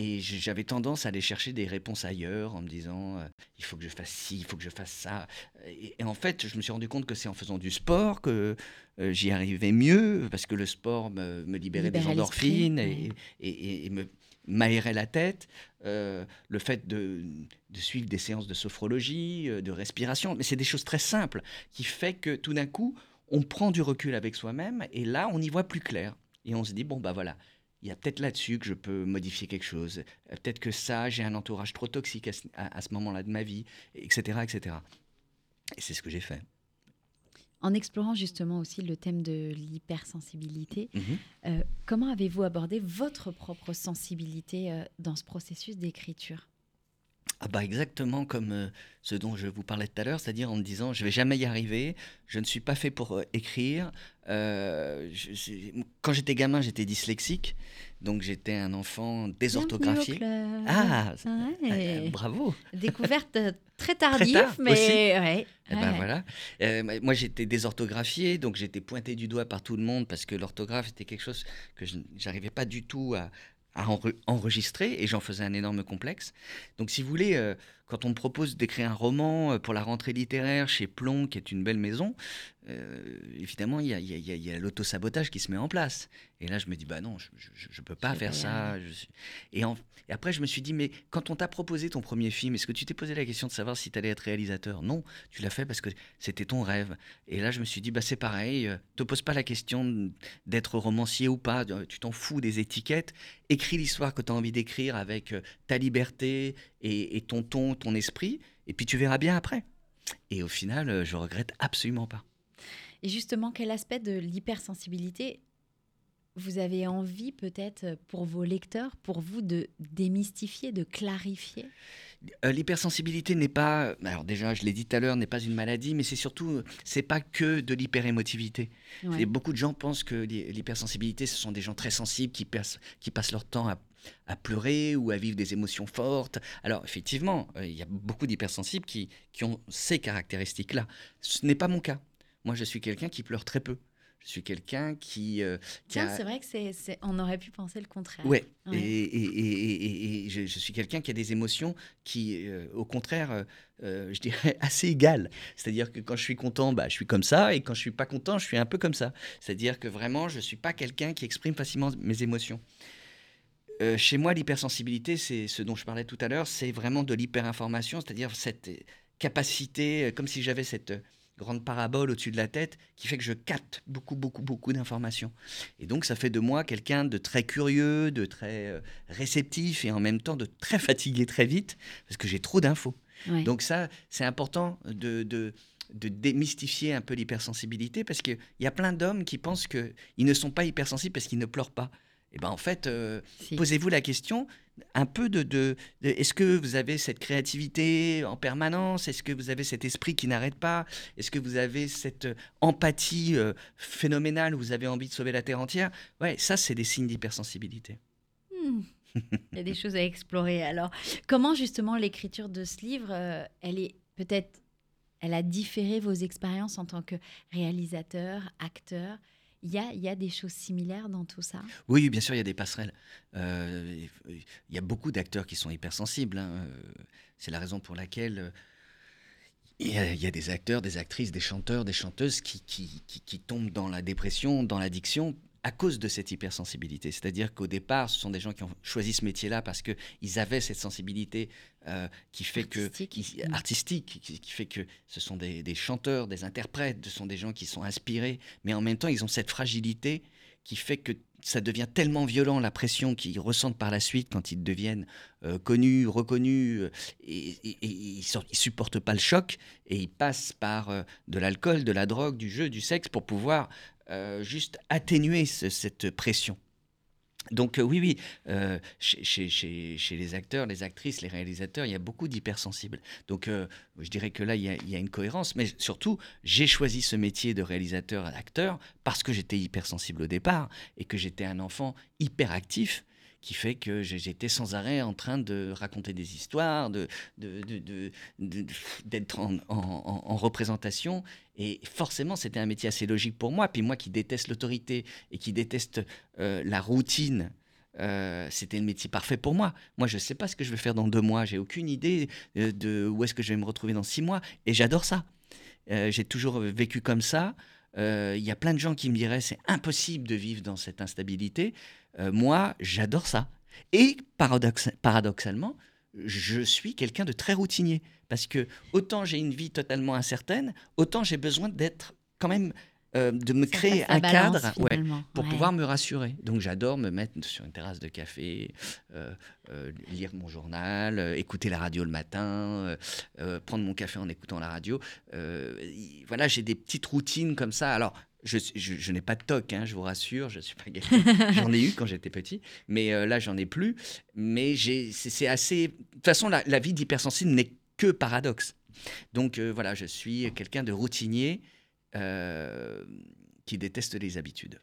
Et j'avais tendance à aller chercher des réponses ailleurs en me disant euh, il faut que je fasse ci, il faut que je fasse ça. Et, et en fait, je me suis rendu compte que c'est en faisant du sport que euh, j'y arrivais mieux, parce que le sport me, me libérait des endorphines et, et, et, et me m'aérait la tête. Euh, le fait de, de suivre des séances de sophrologie, de respiration, mais c'est des choses très simples qui fait que tout d'un coup, on prend du recul avec soi-même et là, on y voit plus clair. Et on se dit, bon, bah voilà, il y a peut-être là-dessus que je peux modifier quelque chose. Peut-être que ça, j'ai un entourage trop toxique à ce, à, à ce moment-là de ma vie, et cetera, et cetera. Et c'est ce que j'ai fait. En explorant justement aussi le thème de l'hypersensibilité, mmh. euh, comment avez-vous abordé votre propre sensibilité euh, dans ce processus d'écriture ? Ah bah exactement comme euh, ce dont je vous parlais tout à l'heure, c'est-à-dire en me disant je vais jamais y arriver, je ne suis pas fait pour euh, écrire. Euh, je, je, quand j'étais gamin, j'étais dyslexique, donc j'étais un enfant désorthographié. Ah, ouais. euh, bravo. Découverte très tardive, très tard, mais aussi. Ouais. Eh ben ouais. Voilà. Euh, moi j'étais désorthographié, donc j'étais pointé du doigt par tout le monde parce que l'orthographe était quelque chose que je n'arrivais pas du tout à à enregistrer, et j'en faisais un énorme complexe. Donc, si vous voulez, euh, quand on me propose d'écrire un roman pour la rentrée littéraire chez Plon, qui est une belle maison, euh, évidemment, il y a, y a, y a, y a l'autosabotage qui se met en place. Et là, je me dis, bah non, je, je, je peux pas C'est faire bien. Ça. Je suis... et, en... et après, je me suis dit, mais quand on t'a proposé ton premier film, est-ce que tu t'es posé la question de savoir si t'allais être réalisateur ? Non, tu l'as fait parce que c'était ton rêve. Et là, je me suis dit, bah c'est pareil, te pose pas la question d'être romancier ou pas, tu t'en fous des étiquettes, écris l'histoire que t'as envie d'écrire avec ta liberté et, et ton ton, ton esprit, et puis tu verras bien après. Et au final, je regrette absolument pas. Et justement, quel aspect de l'hypersensibilité vous avez envie peut-être pour vos lecteurs, pour vous, de démystifier, de clarifier ? euh, L'hypersensibilité n'est pas, alors déjà je l'ai dit tout à l'heure, n'est pas une maladie, mais c'est surtout, c'est pas que de l'hyperémotivité. Ouais. Et beaucoup de gens pensent que l'hypersensibilité, ce sont des gens très sensibles qui, pers- qui passent leur temps à, à pleurer ou à vivre des émotions fortes. Alors effectivement, il euh, y a beaucoup d'hypersensibles qui, qui ont ces caractéristiques-là. Ce n'est pas mon cas. Moi je suis quelqu'un qui pleure très peu. Je suis quelqu'un qui... Euh, qui Tiens, a... c'est vrai que c'est, c'est... on aurait pu penser le contraire. Oui, ouais. et, et, et, et, et je, je suis quelqu'un qui a des émotions qui, euh, au contraire, euh, je dirais assez égales. C'est-à-dire que quand je suis content, bah, je suis comme ça, et quand je ne suis pas content, je suis un peu comme ça. C'est-à-dire que vraiment, je ne suis pas quelqu'un qui exprime facilement mes émotions. Euh, chez moi, l'hypersensibilité, c'est ce dont je parlais tout à l'heure, c'est vraiment de l'hyperinformation, c'est-à-dire cette capacité, comme si j'avais cette... grande parabole au-dessus de la tête qui fait que je capte beaucoup, beaucoup, beaucoup d'informations. Et donc, ça fait de moi quelqu'un de très curieux, de très euh, réceptif et en même temps de très fatigué très vite parce que j'ai trop d'infos. Ouais. Donc ça, c'est important de, de, de démystifier un peu l'hypersensibilité parce qu'il y a plein d'hommes qui pensent qu'ils ne sont pas hypersensibles parce qu'ils ne pleurent pas. Et ben en fait, euh, si. Posez-vous la question... un peu de, de, de... Est-ce que vous avez cette créativité en permanence ? Est-ce que vous avez cet esprit qui n'arrête pas ? Est-ce que vous avez cette empathie euh, phénoménale où vous avez envie de sauver la Terre entière ? Ouais, ça, c'est des signes d'hypersensibilité. Hmm. Il y a des choses à explorer. Alors, comment justement l'écriture de ce livre, euh, elle est peut-être... Elle a différé vos expériences en tant que réalisateur, acteur ? Il y a, y a des choses similaires dans tout ça ? Oui, bien sûr, il y a des passerelles. Euh, il y a beaucoup d'acteurs qui sont hypersensibles. Hein. C'est la raison pour laquelle il y a, il y a des acteurs, des actrices, des chanteurs, des chanteuses qui, qui, qui, qui tombent dans la dépression, dans l'addiction, à cause de cette hypersensibilité. C'est-à-dire qu'au départ, ce sont des gens qui ont choisi ce métier-là parce qu'ils avaient cette sensibilité euh, qui fait artistique. que qui, artistique, qui, qui fait que ce sont des, des chanteurs, des interprètes, ce sont des gens qui sont inspirés, mais en même temps, ils ont cette fragilité qui fait que ça devient tellement violent, la pression qu'ils ressentent par la suite quand ils deviennent euh, connus, reconnus, euh, et, et, et ils ne supportent pas le choc, et ils passent par euh, de l'alcool, de la drogue, du jeu, du sexe, pour pouvoir... Euh, juste atténuer ce, cette pression. Donc euh, oui, oui, euh, chez, chez, chez, chez les acteurs, les actrices, les réalisateurs, il y a beaucoup d'hypersensibles. Donc euh, je dirais que là, il y, a, il y a une cohérence. Mais surtout, j'ai choisi ce métier de réalisateur à acteur parce que j'étais hypersensible au départ et que j'étais un enfant hyperactif qui fait que j'étais sans arrêt en train de raconter des histoires, de, de, de, de, de, d'être en, en, en représentation. Et forcément, c'était un métier assez logique pour moi. Puis moi qui déteste l'autorité et qui déteste euh, la routine Euh, c'était le métier parfait pour moi. Moi, je ne sais pas ce que je vais faire dans deux mois. J'ai aucune idée de où est-ce que je vais me retrouver dans six mois. Et j'adore ça. Euh, j'ai toujours vécu comme ça. Il euh, y a plein de gens qui me diraient c'est impossible de vivre dans cette instabilité. Euh, moi, j'adore ça. Et paradoxe, paradoxalement, je suis quelqu'un de très routinier. Parce que autant j'ai une vie totalement incertaine, autant j'ai besoin d'être quand même... Euh, de me ça créer un balance, cadre ouais, pour ouais. pouvoir me rassurer. Donc j'adore me mettre sur une terrasse de café, euh, euh, lire mon journal, euh, écouter la radio le matin, euh, euh, prendre mon café en écoutant la radio. Euh, y, voilà, j'ai des petites routines comme ça. Alors, je, je, je n'ai pas de toc, hein, je vous rassure, je suis pas quelqu'un. J'en ai eu quand j'étais petit, mais euh, là, j'en ai plus. Mais j'ai, c'est, c'est assez... De toute façon, la, la vie d'hypersensible n'est que paradoxe. Donc euh, voilà, je suis quelqu'un de routinier, Euh, qui déteste les habitudes.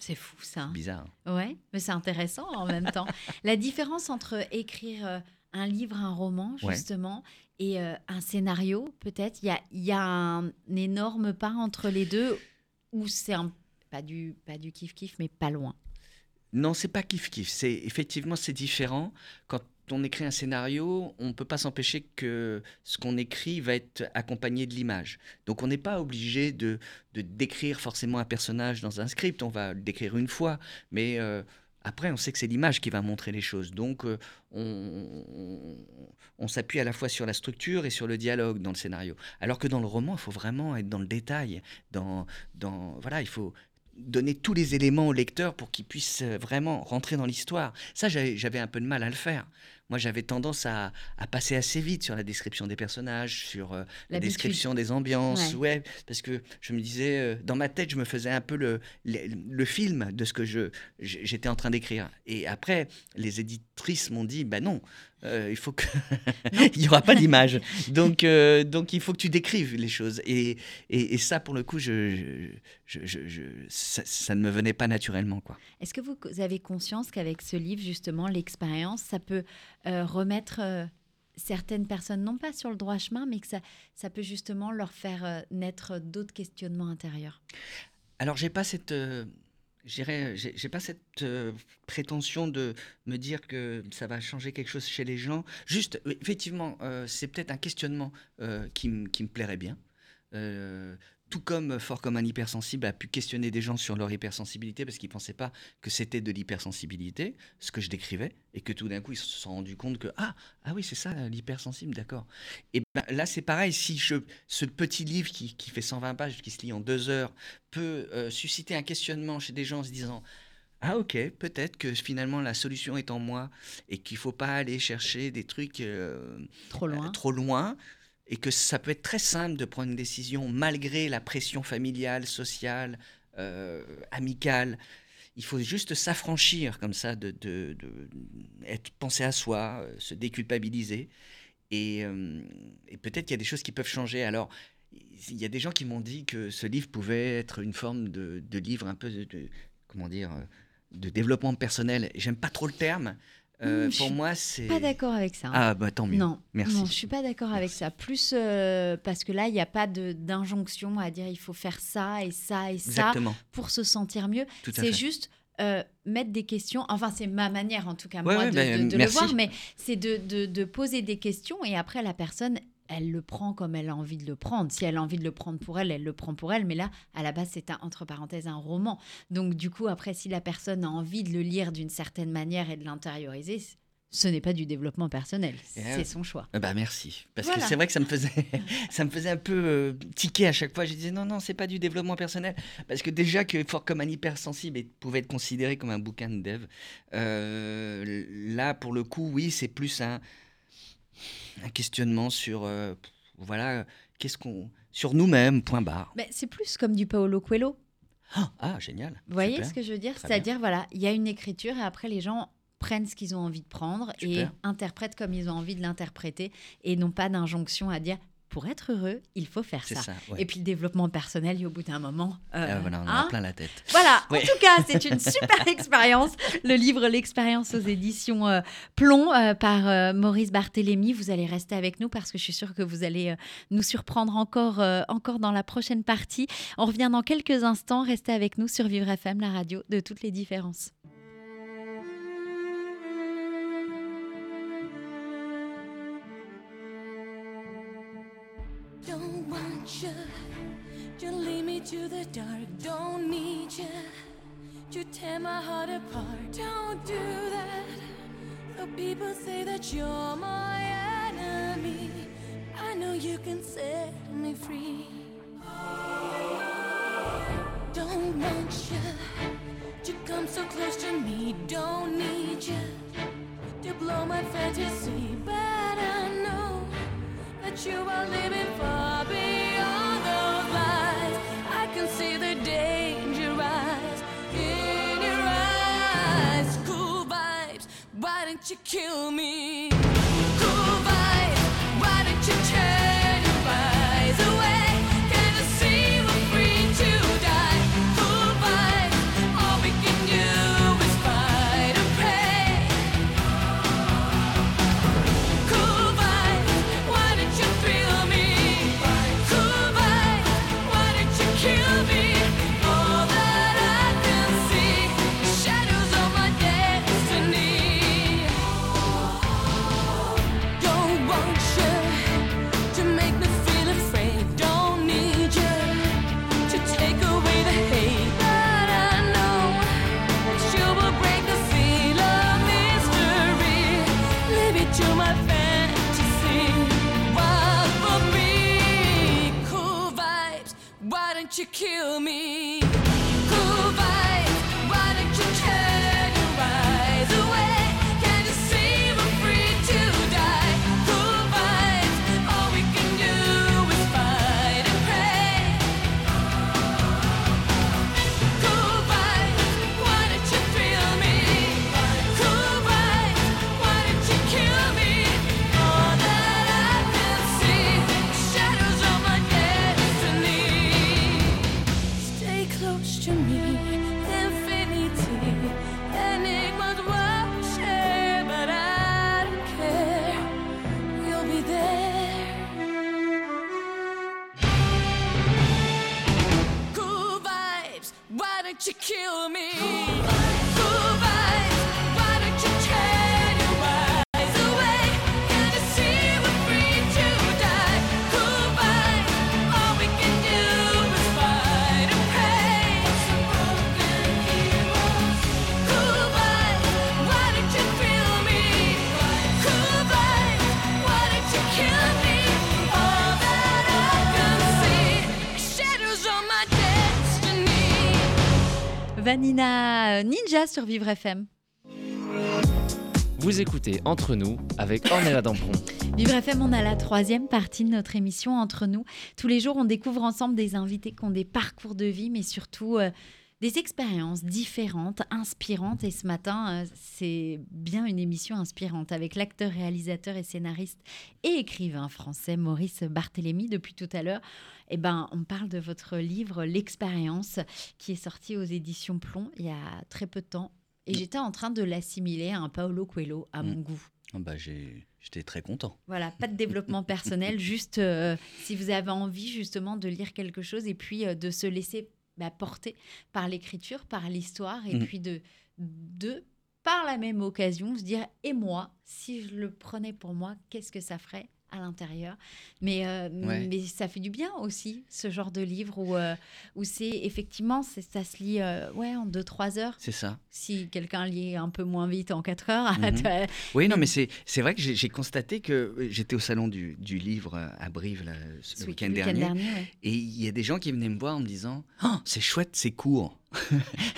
C'est fou ça. Bizarre. Hein. Ouais, mais c'est intéressant en même temps. La différence entre écrire un livre, un roman justement, ouais. et euh, un scénario peut-être, il y a, y a un, un énorme pas entre les deux où c'est un, pas du pas du kiff kiff mais pas loin. Non, c'est pas kiff kiff. C'est effectivement c'est différent. Quand on écrit un scénario, on ne peut pas s'empêcher que ce qu'on écrit va être accompagné de l'image. Donc on n'est pas obligé de, de décrire forcément un personnage dans un script, on va le décrire une fois, mais euh, après on sait que c'est l'image qui va montrer les choses. Donc euh, on, on, on s'appuie à la fois sur la structure et sur le dialogue dans le scénario. Alors que dans le roman, il faut vraiment être dans le détail, dans, dans, voilà, il faut... donner tous les éléments au lecteur pour qu'il puisse vraiment rentrer dans l'histoire. Ça, j'avais, j'avais un peu de mal à le faire. Moi, j'avais tendance à, à passer assez vite sur la description des personnages, sur euh, la description des ambiances, ouais. ouais, parce que je me disais, euh, dans ma tête, je me faisais un peu le, le, le film de ce que je, j'étais en train d'écrire. Et après, les éditrices m'ont dit, bah non, euh, il faut que... il n'y aura pas d'image. donc, euh, donc, il faut que tu décrives les choses. Et, et, et ça, pour le coup, je, je, je, je, ça, ça ne me venait pas naturellement, quoi. Est-ce que vous avez conscience qu'avec ce livre, justement, l'expérience, ça peut... Euh, remettre euh, certaines personnes, non pas sur le droit chemin, mais que ça, ça peut justement leur faire euh, naître d'autres questionnements intérieurs. Alors, j'ai pas cette, euh, j'irais, j'ai, j'ai pas cette euh, prétention de me dire que ça va changer quelque chose chez les gens. Juste, effectivement, euh, c'est peut-être un questionnement euh, qui, m- qui me plairait bien. Euh, Tout comme Forte comme un hypersensible a pu questionner des gens sur leur hypersensibilité parce qu'ils ne pensaient pas que c'était de l'hypersensibilité, ce que je décrivais, et que tout d'un coup, ils se sont rendus compte que « Ah, ah oui, c'est ça, l'hypersensible, d'accord. » Et ben, là, c'est pareil, si je, ce petit livre qui, qui fait cent vingt pages, qui se lit en deux heures, peut euh, susciter un questionnement chez des gens en se disant « Ah ok, peut-être que finalement, la solution est en moi et qu'il ne faut pas aller chercher des trucs euh, trop loin. Euh, trop loin. » Et que ça peut être très simple de prendre une décision malgré la pression familiale, sociale, euh, amicale. Il faut juste s'affranchir comme ça, de, de, de être, penser à soi, euh, se déculpabiliser. Et, euh, et peut-être qu'il y a des choses qui peuvent changer. Alors, il y a des gens qui m'ont dit que ce livre pouvait être une forme de, de livre un peu de, de, comment dire, de développement personnel. J'aime pas trop le terme. Euh, pour moi, c'est... Je suis pas d'accord avec ça. Hein. Ah, bah tant mieux. Non, Merci. non je suis pas d'accord Merci. avec ça. Plus euh, parce que là, il n'y a pas de, d'injonction à dire il faut faire ça et ça et Exactement. ça pour se sentir mieux. Tout c'est juste euh, mettre des questions. Enfin, c'est ma manière en tout cas, ouais, moi, ouais, de, bah, de, de le voir. Mais c'est de, de, de poser des questions et après, la personne, elle le prend comme elle a envie de le prendre. Si elle a envie de le prendre pour elle, elle le prend pour elle. Mais là, à la base, c'est un, entre parenthèses un roman. Donc, du coup, après, si la personne a envie de le lire d'une certaine manière et de l'intérioriser, ce n'est pas du développement personnel. Et c'est euh, son choix. Bah merci. Parce voilà. que c'est vrai que ça me faisait, ça me faisait un peu euh, tiquer à chaque fois. Je disais non, non, c'est pas du développement personnel. Parce que déjà que Forte comme un hypersensible pouvait être considéré comme un bouquin de dev, euh, là, pour le coup, oui, c'est plus un... un questionnement sur euh, voilà qu'est-ce qu'on sur nous-mêmes point barre. Mais c'est plus comme du Paolo Coelho. Ah, ah génial. Vous voyez Super. ce que je veux dire, Très c'est-à-dire bien. voilà, il y a une écriture et après les gens prennent ce qu'ils ont envie de prendre Super. et interprètent comme ils ont envie de l'interpréter et n'ont pas d'injonction à dire pour être heureux, il faut faire c'est ça. ça ouais. Et puis le développement personnel, et au bout d'un moment... Euh, ah, voilà, on hein? en a plein la tête. Voilà, ouais. en tout cas, c'est une super expérience. Le livre L'expérience aux éditions euh, Plon euh, par euh, Maurice Barthélémy. Vous allez rester avec nous parce que je suis sûre que vous allez euh, nous surprendre encore, euh, encore dans la prochaine partie. On revient dans quelques instants. Restez avec nous sur Vivre F M, la radio de toutes les différences. Don't want you. You lead me to the dark. Don't need you. You tear my heart apart. Don't do that. The people say that you're my enemy. I know you can set me free. Don't want you. You come so close to me. Don't need you. You blow my fantasy. But I know that you are living far beyond those lines. I can see the danger rise in your eyes. Cool vibes, why don't you kill me? Cool vibes, why don't you turn your eyes away? Can't you see we're free to die? Cool vibes, all we can do is fight and pray. Cool vibes, why don't you thrill me? Cool vibes, why don't you kill me? All that I can see is shadows of my destiny. Don't want you to make me feel afraid. Don't need you to take away the hate. But I know that you will break the seal of mystery. Leave it to my fantasy. Why for me? Cool vibes, why don't you kill me? Cool vibes, why don't you turn your eyes away? Can't you see we're free to die? Cool vibes, all we can do is fight and pray. Cool vibes, why don't you thrill me? Cool vibes, why don't you kill me? All that I can see is shadows of my destiny. Stay close to me, infinity. Enigmas won't share, but I don't care. You'll be there. Cool vibes, why don't you kill me? Cool vibes, why don't you turn your eyes away? Can't you see we're free to die? Cool vibes, all we can do is fight and pray. Cool vibes, why don't you thrill me? Cool vibes, why don't you kill me? All that I can see is shadows on my destiny. Vanina Ninja sur Vivre F M. Vous écoutez Entre Nous avec Ornella Damperon. Vivre F M, on a la troisième partie de notre émission Entre Nous. Tous les jours, on découvre ensemble des invités qui ont des parcours de vie, mais surtout euh, des expériences différentes, inspirantes. Et ce matin, euh, c'est bien une émission inspirante avec l'acteur, réalisateur et scénariste et écrivain français Maurice Barthélémy. Depuis tout à l'heure, eh ben, on parle de votre livre « L'expérience » qui est sorti aux éditions Plon il y a très peu de temps. Et j'étais en train de l'assimiler à un Paolo Coelho, à mon goût. Ah bah, j'ai- J'étais très content. Voilà, pas de développement personnel, juste euh, si vous avez envie justement de lire quelque chose et puis euh, de se laisser bah, porter par l'écriture, par l'histoire et Mhm. puis de, de, par la même occasion, se dire « et moi, si je le prenais pour moi, qu'est-ce que ça ferait ?» à l'intérieur. Mais, euh, Ouais. mais ça fait du bien aussi, ce genre de livre où, euh, où c'est effectivement, c'est- ça se lit euh, ouais, en deux trois heures. C'est ça. Si quelqu'un lit un peu moins vite en quatre heures, Mhm. tu vois, Oui, non, mais c'est, c'est vrai que j'ai, j'ai constaté que euh, j'étais au salon du, du livre euh, à Brive là, ce- ce le week-end dernier, ouais. et il y a des gens qui venaient me voir en me disant « Oh, c'est chouette, c'est court !»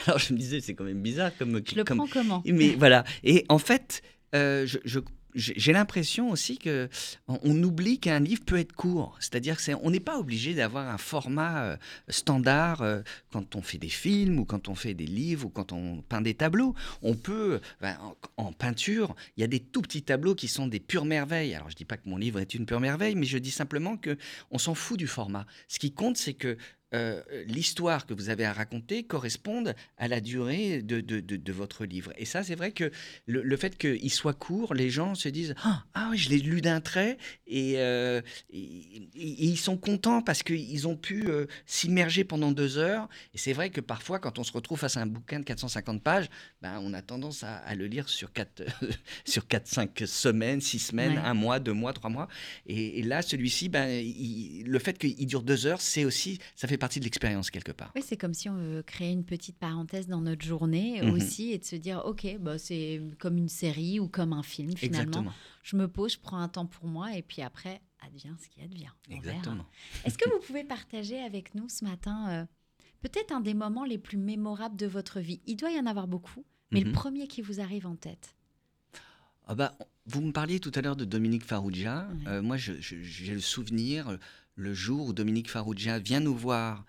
Alors je me disais, c'est quand même bizarre comme... Je le comme- prends comment? Mais voilà. Et en fait, euh, je- je- j'ai j'ai l'impression aussi que on, on oublie qu'un livre peut être court. C'est-à-dire que c'est- on n'est pas obligé d'avoir un format euh, standard euh, quand on fait des films ou quand on fait des livres ou quand on peint des tableaux. On peut, ben, en, en peinture, il y a des tout petits tableaux qui sont des pures merveilles. Alors je dis pas que mon livre est une pure merveille, mais je dis simplement que on s'en fout du format. Ce qui compte, c'est que euh, l'histoire que vous avez à raconter corresponde à la durée de, de, de, de votre livre. Et ça, c'est vrai que le, le fait qu'il soit court, les gens se disent oh, « Ah oui, je l'ai lu d'un trait » et, euh, et, et, et ils sont contents parce qu'ils ont pu euh, s'immerger pendant deux heures. Et c'est vrai que parfois, quand on se retrouve face à un bouquin de quatre cent cinquante pages, ben, on a tendance à, à le lire sur quatre, euh, sur quatre, cinq semaines, six semaines, ouais. un mois, deux mois, trois mois. Et, et là, celui-ci, ben, il, le fait qu'il dure deux heures, c'est aussi, ça fait partie de l'expérience quelque part. Oui, c'est comme si on créait une petite parenthèse dans notre journée mmh. aussi et de se dire « Ok, bah, c'est comme une série ou comme un film finalement. Exactement. Je me pose, je prends un temps pour moi et puis après, advient ce qui advient. » Exactement. Est-ce que vous pouvez partager avec nous ce matin euh, peut-être un des moments les plus mémorables de votre vie? Il doit y en avoir beaucoup, mais mm-hmm. le premier qui vous arrive en tête. Ah bah, vous me parliez tout à l'heure de Dominique Farrugia. Ouais. Euh, moi, je, je, j'ai le souvenir, le jour où Dominique Farrugia vient nous voir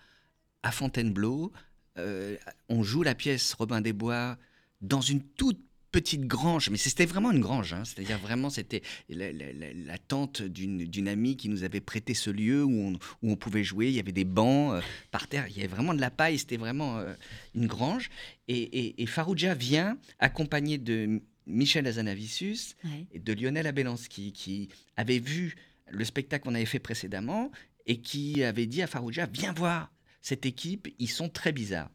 à Fontainebleau, euh, on joue la pièce Robins des Bois dans une toute petite grange, mais c'était vraiment une grange, hein. C'est-à-dire vraiment c'était la, la, la, la tante d'une, d'une amie qui nous avait prêté ce lieu où on, où on pouvait jouer, il y avait des bancs euh, par terre, il y avait vraiment de la paille, c'était vraiment euh, une grange, et, et, et Farrugia vient accompagné de Michel Azanavicius ouais. et de Lionel Abelanski qui avait vu le spectacle qu'on avait fait précédemment et qui avait dit à Farrugia « Viens voir cette équipe, ils sont très bizarres ».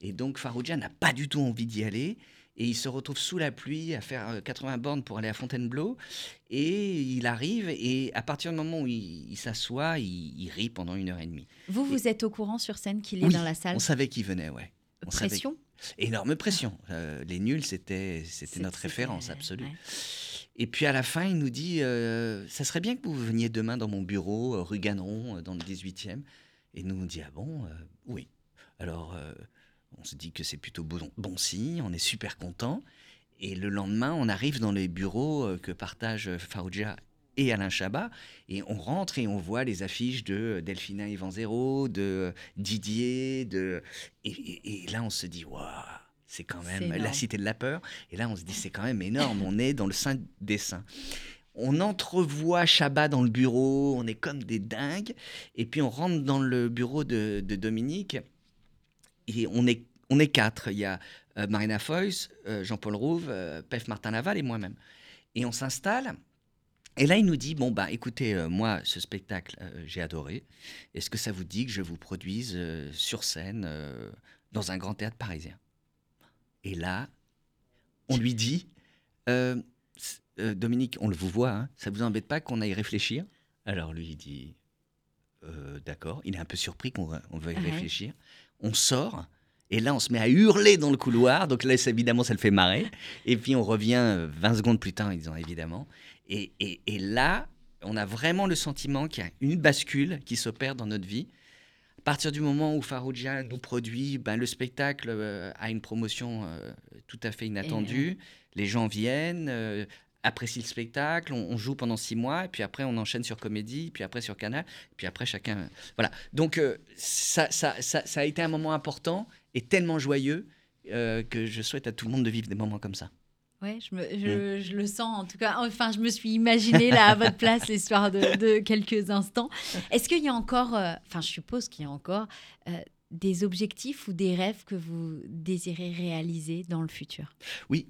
Et donc Farrugia n'a pas du tout envie d'y aller. Et il se retrouve sous la pluie à faire quatre-vingts bornes pour aller à Fontainebleau. Et il arrive, et à partir du moment où il, il s'assoit, il, il rit pendant une heure et demie. Vous, et vous êtes au courant sur scène qu'il est oui, dans la salle? On savait qu'il venait, ouais. On pression savait... Énorme pression. Euh, les nuls, c'était, c'était notre c'était, référence absolue. Ouais. Et puis à la fin, il nous dit euh, « Ça serait bien que vous veniez demain dans mon bureau, rue Ganneron, dans le dix-huitième. » Et nous, on dit « Ah bon euh, oui. » Alors... Euh, on se dit que c'est plutôt bon, bon signe, on est super content. Et le lendemain, on arrive dans les bureaux que partagent Farrugia et Alain Chabat. Et on rentre et on voit les affiches de Delphine Ivan Zero, de Didier. De... Et, et, et là, on se dit, waouh, c'est quand même c'est la cité de la peur. Et là, on se dit, c'est quand même énorme, on est dans le sein des saints. On entrevoit Chabat dans le bureau, on est comme des dingues. Et puis, on rentre dans le bureau de, de Dominique. Et on est, on est quatre. Il y a euh, Marina Foïs, euh, Jean-Paul Rouve, euh, Pef Martin Laval et moi-même. Et on s'installe. Et là, il nous dit, bon, bah, écoutez, euh, moi, ce spectacle, euh, j'ai adoré. Est-ce que ça vous dit que je vous produise euh, sur scène euh, dans un grand théâtre parisien? Et là, on lui dit, euh, euh, Dominique, on le vous voit, hein, ça ne vous embête pas qu'on aille réfléchir? Alors lui, il dit, euh, d'accord. Il est un peu surpris qu'on on veuille uh-huh. réfléchir. On sort, et là, on se met à hurler dans le couloir. Donc là, évidemment, ça le fait marrer. Et puis, on revient vingt secondes plus tard en disant, évidemment. Et, et, et là, on a vraiment le sentiment qu'il y a une bascule qui s'opère dans notre vie. À partir du moment où Farrugia nous produit, ben, le spectacle euh, a une promotion euh, tout à fait inattendue. Les gens viennent, euh, apprécient le spectacle. On, on joue pendant six mois. Et puis après, on enchaîne sur Comédie, puis après sur Canal. Puis après, chacun... Voilà. Donc, euh, ça, ça, ça, ça a été un moment important et tellement joyeux euh, que je souhaite à tout le monde de vivre des moments comme ça. Oui, je, je, mmh. je le sens en tout cas. Enfin, je me suis imaginé là à votre place l'histoire de, de quelques instants. Est-ce qu'il y a encore... Euh, enfin, je suppose qu'il y a encore euh, des objectifs ou des rêves que vous désirez réaliser dans le futur? Oui.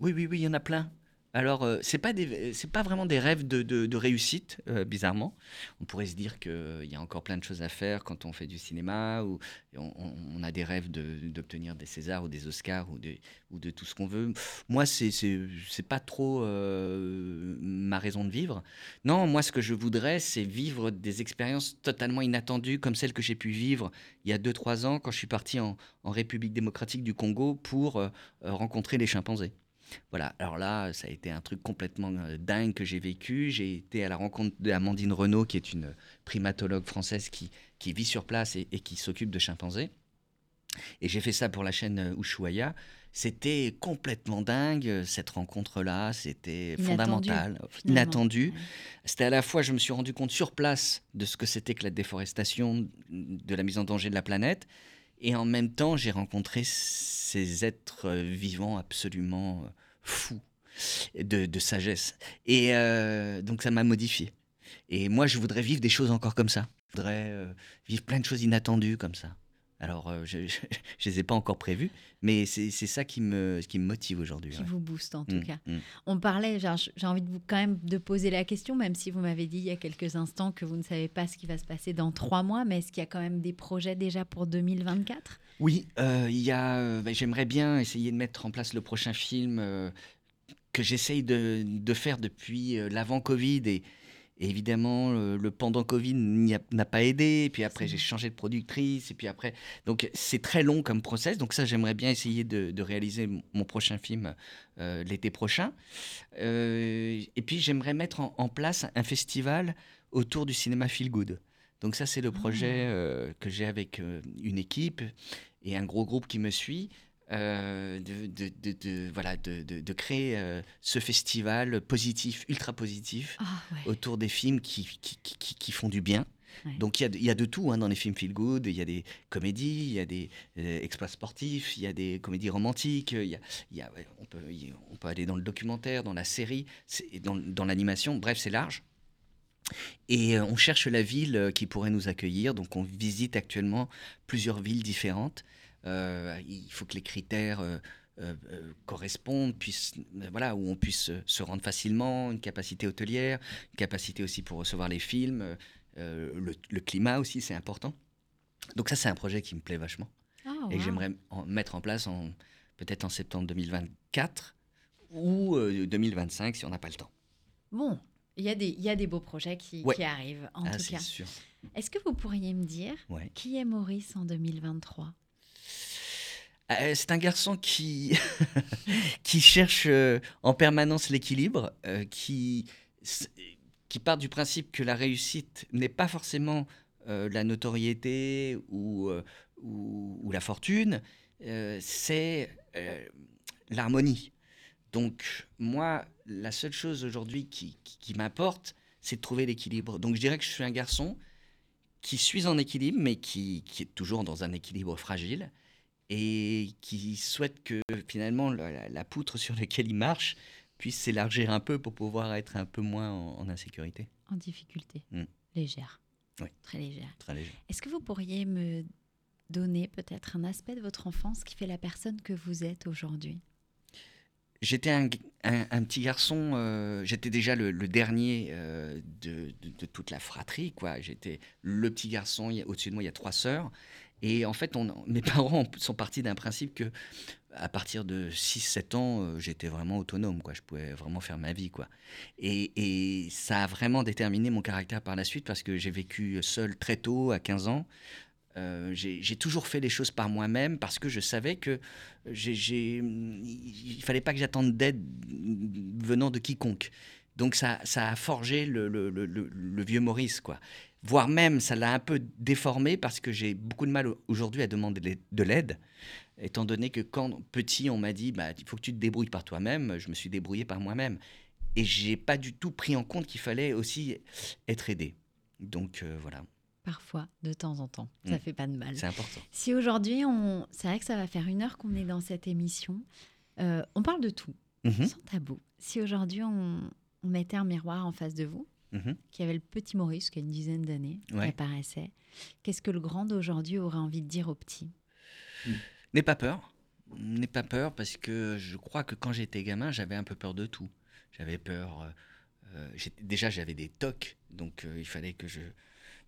Oui, oui, oui, il y en a plein. Alors, euh, c'est pas des, c'est pas vraiment des rêves de, de, de réussite, euh, bizarrement. On pourrait se dire qu'il euh, y a encore plein de choses à faire quand on fait du cinéma, ou on, on a des rêves de, d'obtenir des Césars ou des Oscars ou de, ou de tout ce qu'on veut. Moi, c'est, c'est, c'est pas trop euh, ma raison de vivre. Non, moi, ce que je voudrais, c'est vivre des expériences totalement inattendues, comme celle que j'ai pu vivre il y a deux trois ans, quand je suis parti en, en République démocratique du Congo pour euh, rencontrer les chimpanzés. Voilà, alors là, ça a été un truc complètement dingue que j'ai vécu. J'ai été à la rencontre d'Amandine Renaud, qui est une primatologue française qui, qui vit sur place et, et qui s'occupe de chimpanzés. Et j'ai fait ça pour la chaîne Ushuaïa. C'était complètement dingue, cette rencontre-là. C'était fondamental, inattendu. Ouais. C'était à la fois, je me suis rendu compte sur place de ce que c'était que la déforestation, de la mise en danger de la planète. Et en même temps, j'ai rencontré ces êtres vivants absolument fous de, de sagesse. Et euh, donc, ça m'a modifié. Et moi, je voudrais vivre des choses encore comme ça. Je voudrais euh, vivre plein de choses inattendues comme ça. Alors, euh, je ne les ai pas encore prévus, mais c'est, c'est ça qui me, qui me motive aujourd'hui. Qui ouais. vous booste, en tout mmh, cas. Mmh. On parlait, genre, j'ai envie de vous, quand même de poser la question, même si vous m'avez dit il y a quelques instants que vous ne savez pas ce qui va se passer dans trois mois, mais est-ce qu'il y a quand même des projets déjà pour deux mille vingt-quatre ? Oui, euh, il y a, euh, bah, j'aimerais bien essayer de mettre en place le prochain film euh, que j'essaye de, de faire depuis euh, l'avant-Covid et... Et évidemment, le, le pendant Covid n'y a, n'a pas aidé. Et puis après, c'est... j'ai changé de productrice. Et puis après, donc c'est très long comme process. Donc ça, j'aimerais bien essayer de, de réaliser mon prochain film euh, l'été prochain. Euh, et puis, j'aimerais mettre en, en place un festival autour du cinéma Feel Good. Donc ça, c'est le projet euh, que j'ai avec euh, une équipe et un gros groupe qui me suit. Euh, de, de, de, de, voilà, de, de, de créer euh, ce festival positif, ultra positif, oh, ouais. autour des films qui, qui, qui, qui font du bien. Ouais. Donc, il y a de, y a de tout hein, dans les films feel good. Il y a des comédies, il y a des euh, exploits sportifs, il y a des comédies romantiques. Y a, y a, ouais, on, peut, y, on peut aller dans le documentaire, dans la série, c'est, dans, dans l'animation. Bref, c'est large. Et euh, on cherche la ville qui pourrait nous accueillir. Donc, on visite actuellement plusieurs villes différentes. Euh, il faut que les critères euh, euh, euh, correspondent, puissent, euh, voilà, où on puisse se rendre facilement, une capacité hôtelière, une capacité aussi pour recevoir les films, euh, le, le climat aussi, c'est important. Donc ça, c'est un projet qui me plaît vachement oh, et wow. que j'aimerais en, mettre en place en, peut-être en septembre deux mille vingt-quatre ou euh, deux mille vingt-cinq si on n'a pas le temps. Bon, il y a des, il y a des beaux projets qui, ouais. qui arrivent en ah, tout c'est cas. Sûr. Est-ce que vous pourriez me dire ouais. qui est Maurice en deux mille vingt-trois ? Euh, c'est un garçon qui, qui cherche euh, en permanence l'équilibre, euh, qui, qui part du principe que la réussite n'est pas forcément euh, la notoriété ou, euh, ou, ou la fortune, euh, c'est euh, l'harmonie. Donc moi, la seule chose aujourd'hui qui, qui, qui m'importe, c'est de trouver l'équilibre. Donc je dirais que je suis un garçon qui suis en équilibre, mais qui, qui est toujours dans un équilibre fragile, et qui souhaite que finalement la, la poutre sur laquelle il marche puisse s'élargir un peu pour pouvoir être un peu moins en, en insécurité. En difficulté, mmh. légère, oui. très légère. Très légère. Est-ce que vous pourriez me donner peut-être un aspect de votre enfance qui fait la personne que vous êtes aujourd'hui ? J'étais un, un, un petit garçon, euh, j'étais déjà le, le dernier euh, de, de, de toute la fratrie, quoi. J'étais le petit garçon, y a, au-dessus de moi il y a trois sœurs. Et en fait, on, mes parents sont partis d'un principe que, à partir de six sept ans, euh, j'étais vraiment autonome, quoi. Je pouvais vraiment faire ma vie, quoi. Et, et ça a vraiment déterminé mon caractère par la suite, parce que j'ai vécu seul très tôt, à quinze ans. Euh, j'ai, j'ai toujours fait les choses par moi-même, parce que je savais que j'ai, j'ai, il fallait pas que j'attende d'aide venant de quiconque. Donc ça, ça a forgé le, le, le, le vieux Maurice, quoi. Voire même, ça l'a un peu déformé, parce que j'ai beaucoup de mal aujourd'hui à demander de l'aide, étant donné que quand petit, on m'a dit bah, « il faut que tu te débrouilles par toi-même », je me suis débrouillé par moi-même. Et je n'ai pas du tout pris en compte qu'il fallait aussi être aidé. Donc euh, voilà. Parfois, de temps en temps, ça ne mmh. fait pas de mal. C'est important. Si aujourd'hui, on... c'est vrai que ça va faire une heure qu'on est dans cette émission, euh, on parle de tout, mmh. sans tabou. Si aujourd'hui, on... on mettait un miroir en face de vous, Mmh. qui avait le petit Maurice qui a une dizaine d'années, ouais. qui apparaissait. Qu'est-ce que le grand d'aujourd'hui aurait envie de dire au petit ? mmh. N'aie pas peur. N'aie pas peur, parce que je crois que quand j'étais gamin, j'avais un peu peur de tout. J'avais peur... Euh, déjà, j'avais des tocs, donc euh, il fallait que je...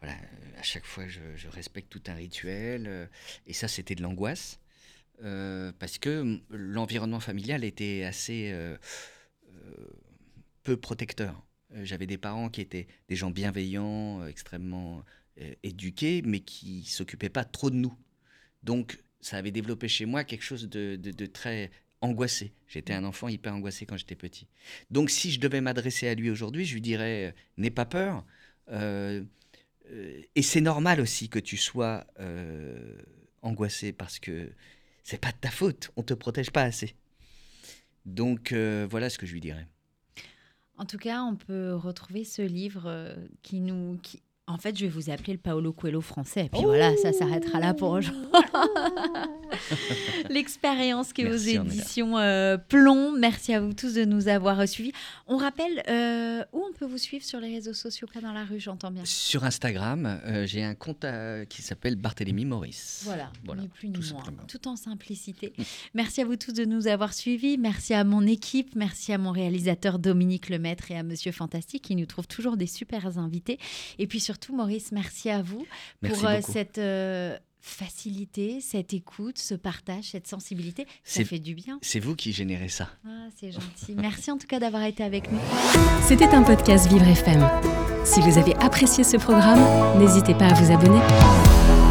Voilà, à chaque fois, je, je respecte tout un rituel. Euh, et ça, c'était de l'angoisse, euh, parce que l'environnement familial était assez euh, euh, peu protecteur. J'avais des parents qui étaient des gens bienveillants, euh, extrêmement euh, éduqués, mais qui ne s'occupaient pas trop de nous. Donc, ça avait développé chez moi quelque chose de, de, de très angoissé. J'étais un enfant hyper angoissé quand j'étais petit. Donc, si je devais m'adresser à lui aujourd'hui, je lui dirais euh, « n'aie pas peur euh, ». Euh, et c'est normal aussi que tu sois euh, angoissé, parce que ce n'est pas de ta faute, on ne te protège pas assez. Donc, euh, voilà ce que je lui dirais. En tout cas, on peut retrouver ce livre qui nous, qui, En fait, je vais vous appeler le Paolo Coelho français. Et puis oh voilà, ça s'arrêtera là pour aujourd'hui. L'expérience qui est aux éditions euh, Plon. Merci à vous tous de nous avoir suivis. On rappelle euh, où on peut vous suivre sur les réseaux sociaux, pas dans la rue, j'entends bien. Sur Instagram, euh, j'ai un compte à, qui s'appelle Barthélémy Maurice. Voilà, voilà, ni plus ni moins, simplement. Tout en simplicité. Merci à vous tous de nous avoir suivis. Merci à mon équipe. Merci à mon réalisateur Dominique Lemaître et à Monsieur Fantastique qui nous trouve toujours des super invités. Et puis surtout, Tout Maurice, merci à vous merci pour euh, cette euh, facilité, cette écoute, ce partage, cette sensibilité. C'est, ça fait du bien. C'est vous qui générez ça. Ah, c'est gentil. Merci en tout cas d'avoir été avec nous. C'était un podcast Vivre F M. Si vous avez apprécié ce programme, n'hésitez pas à vous abonner.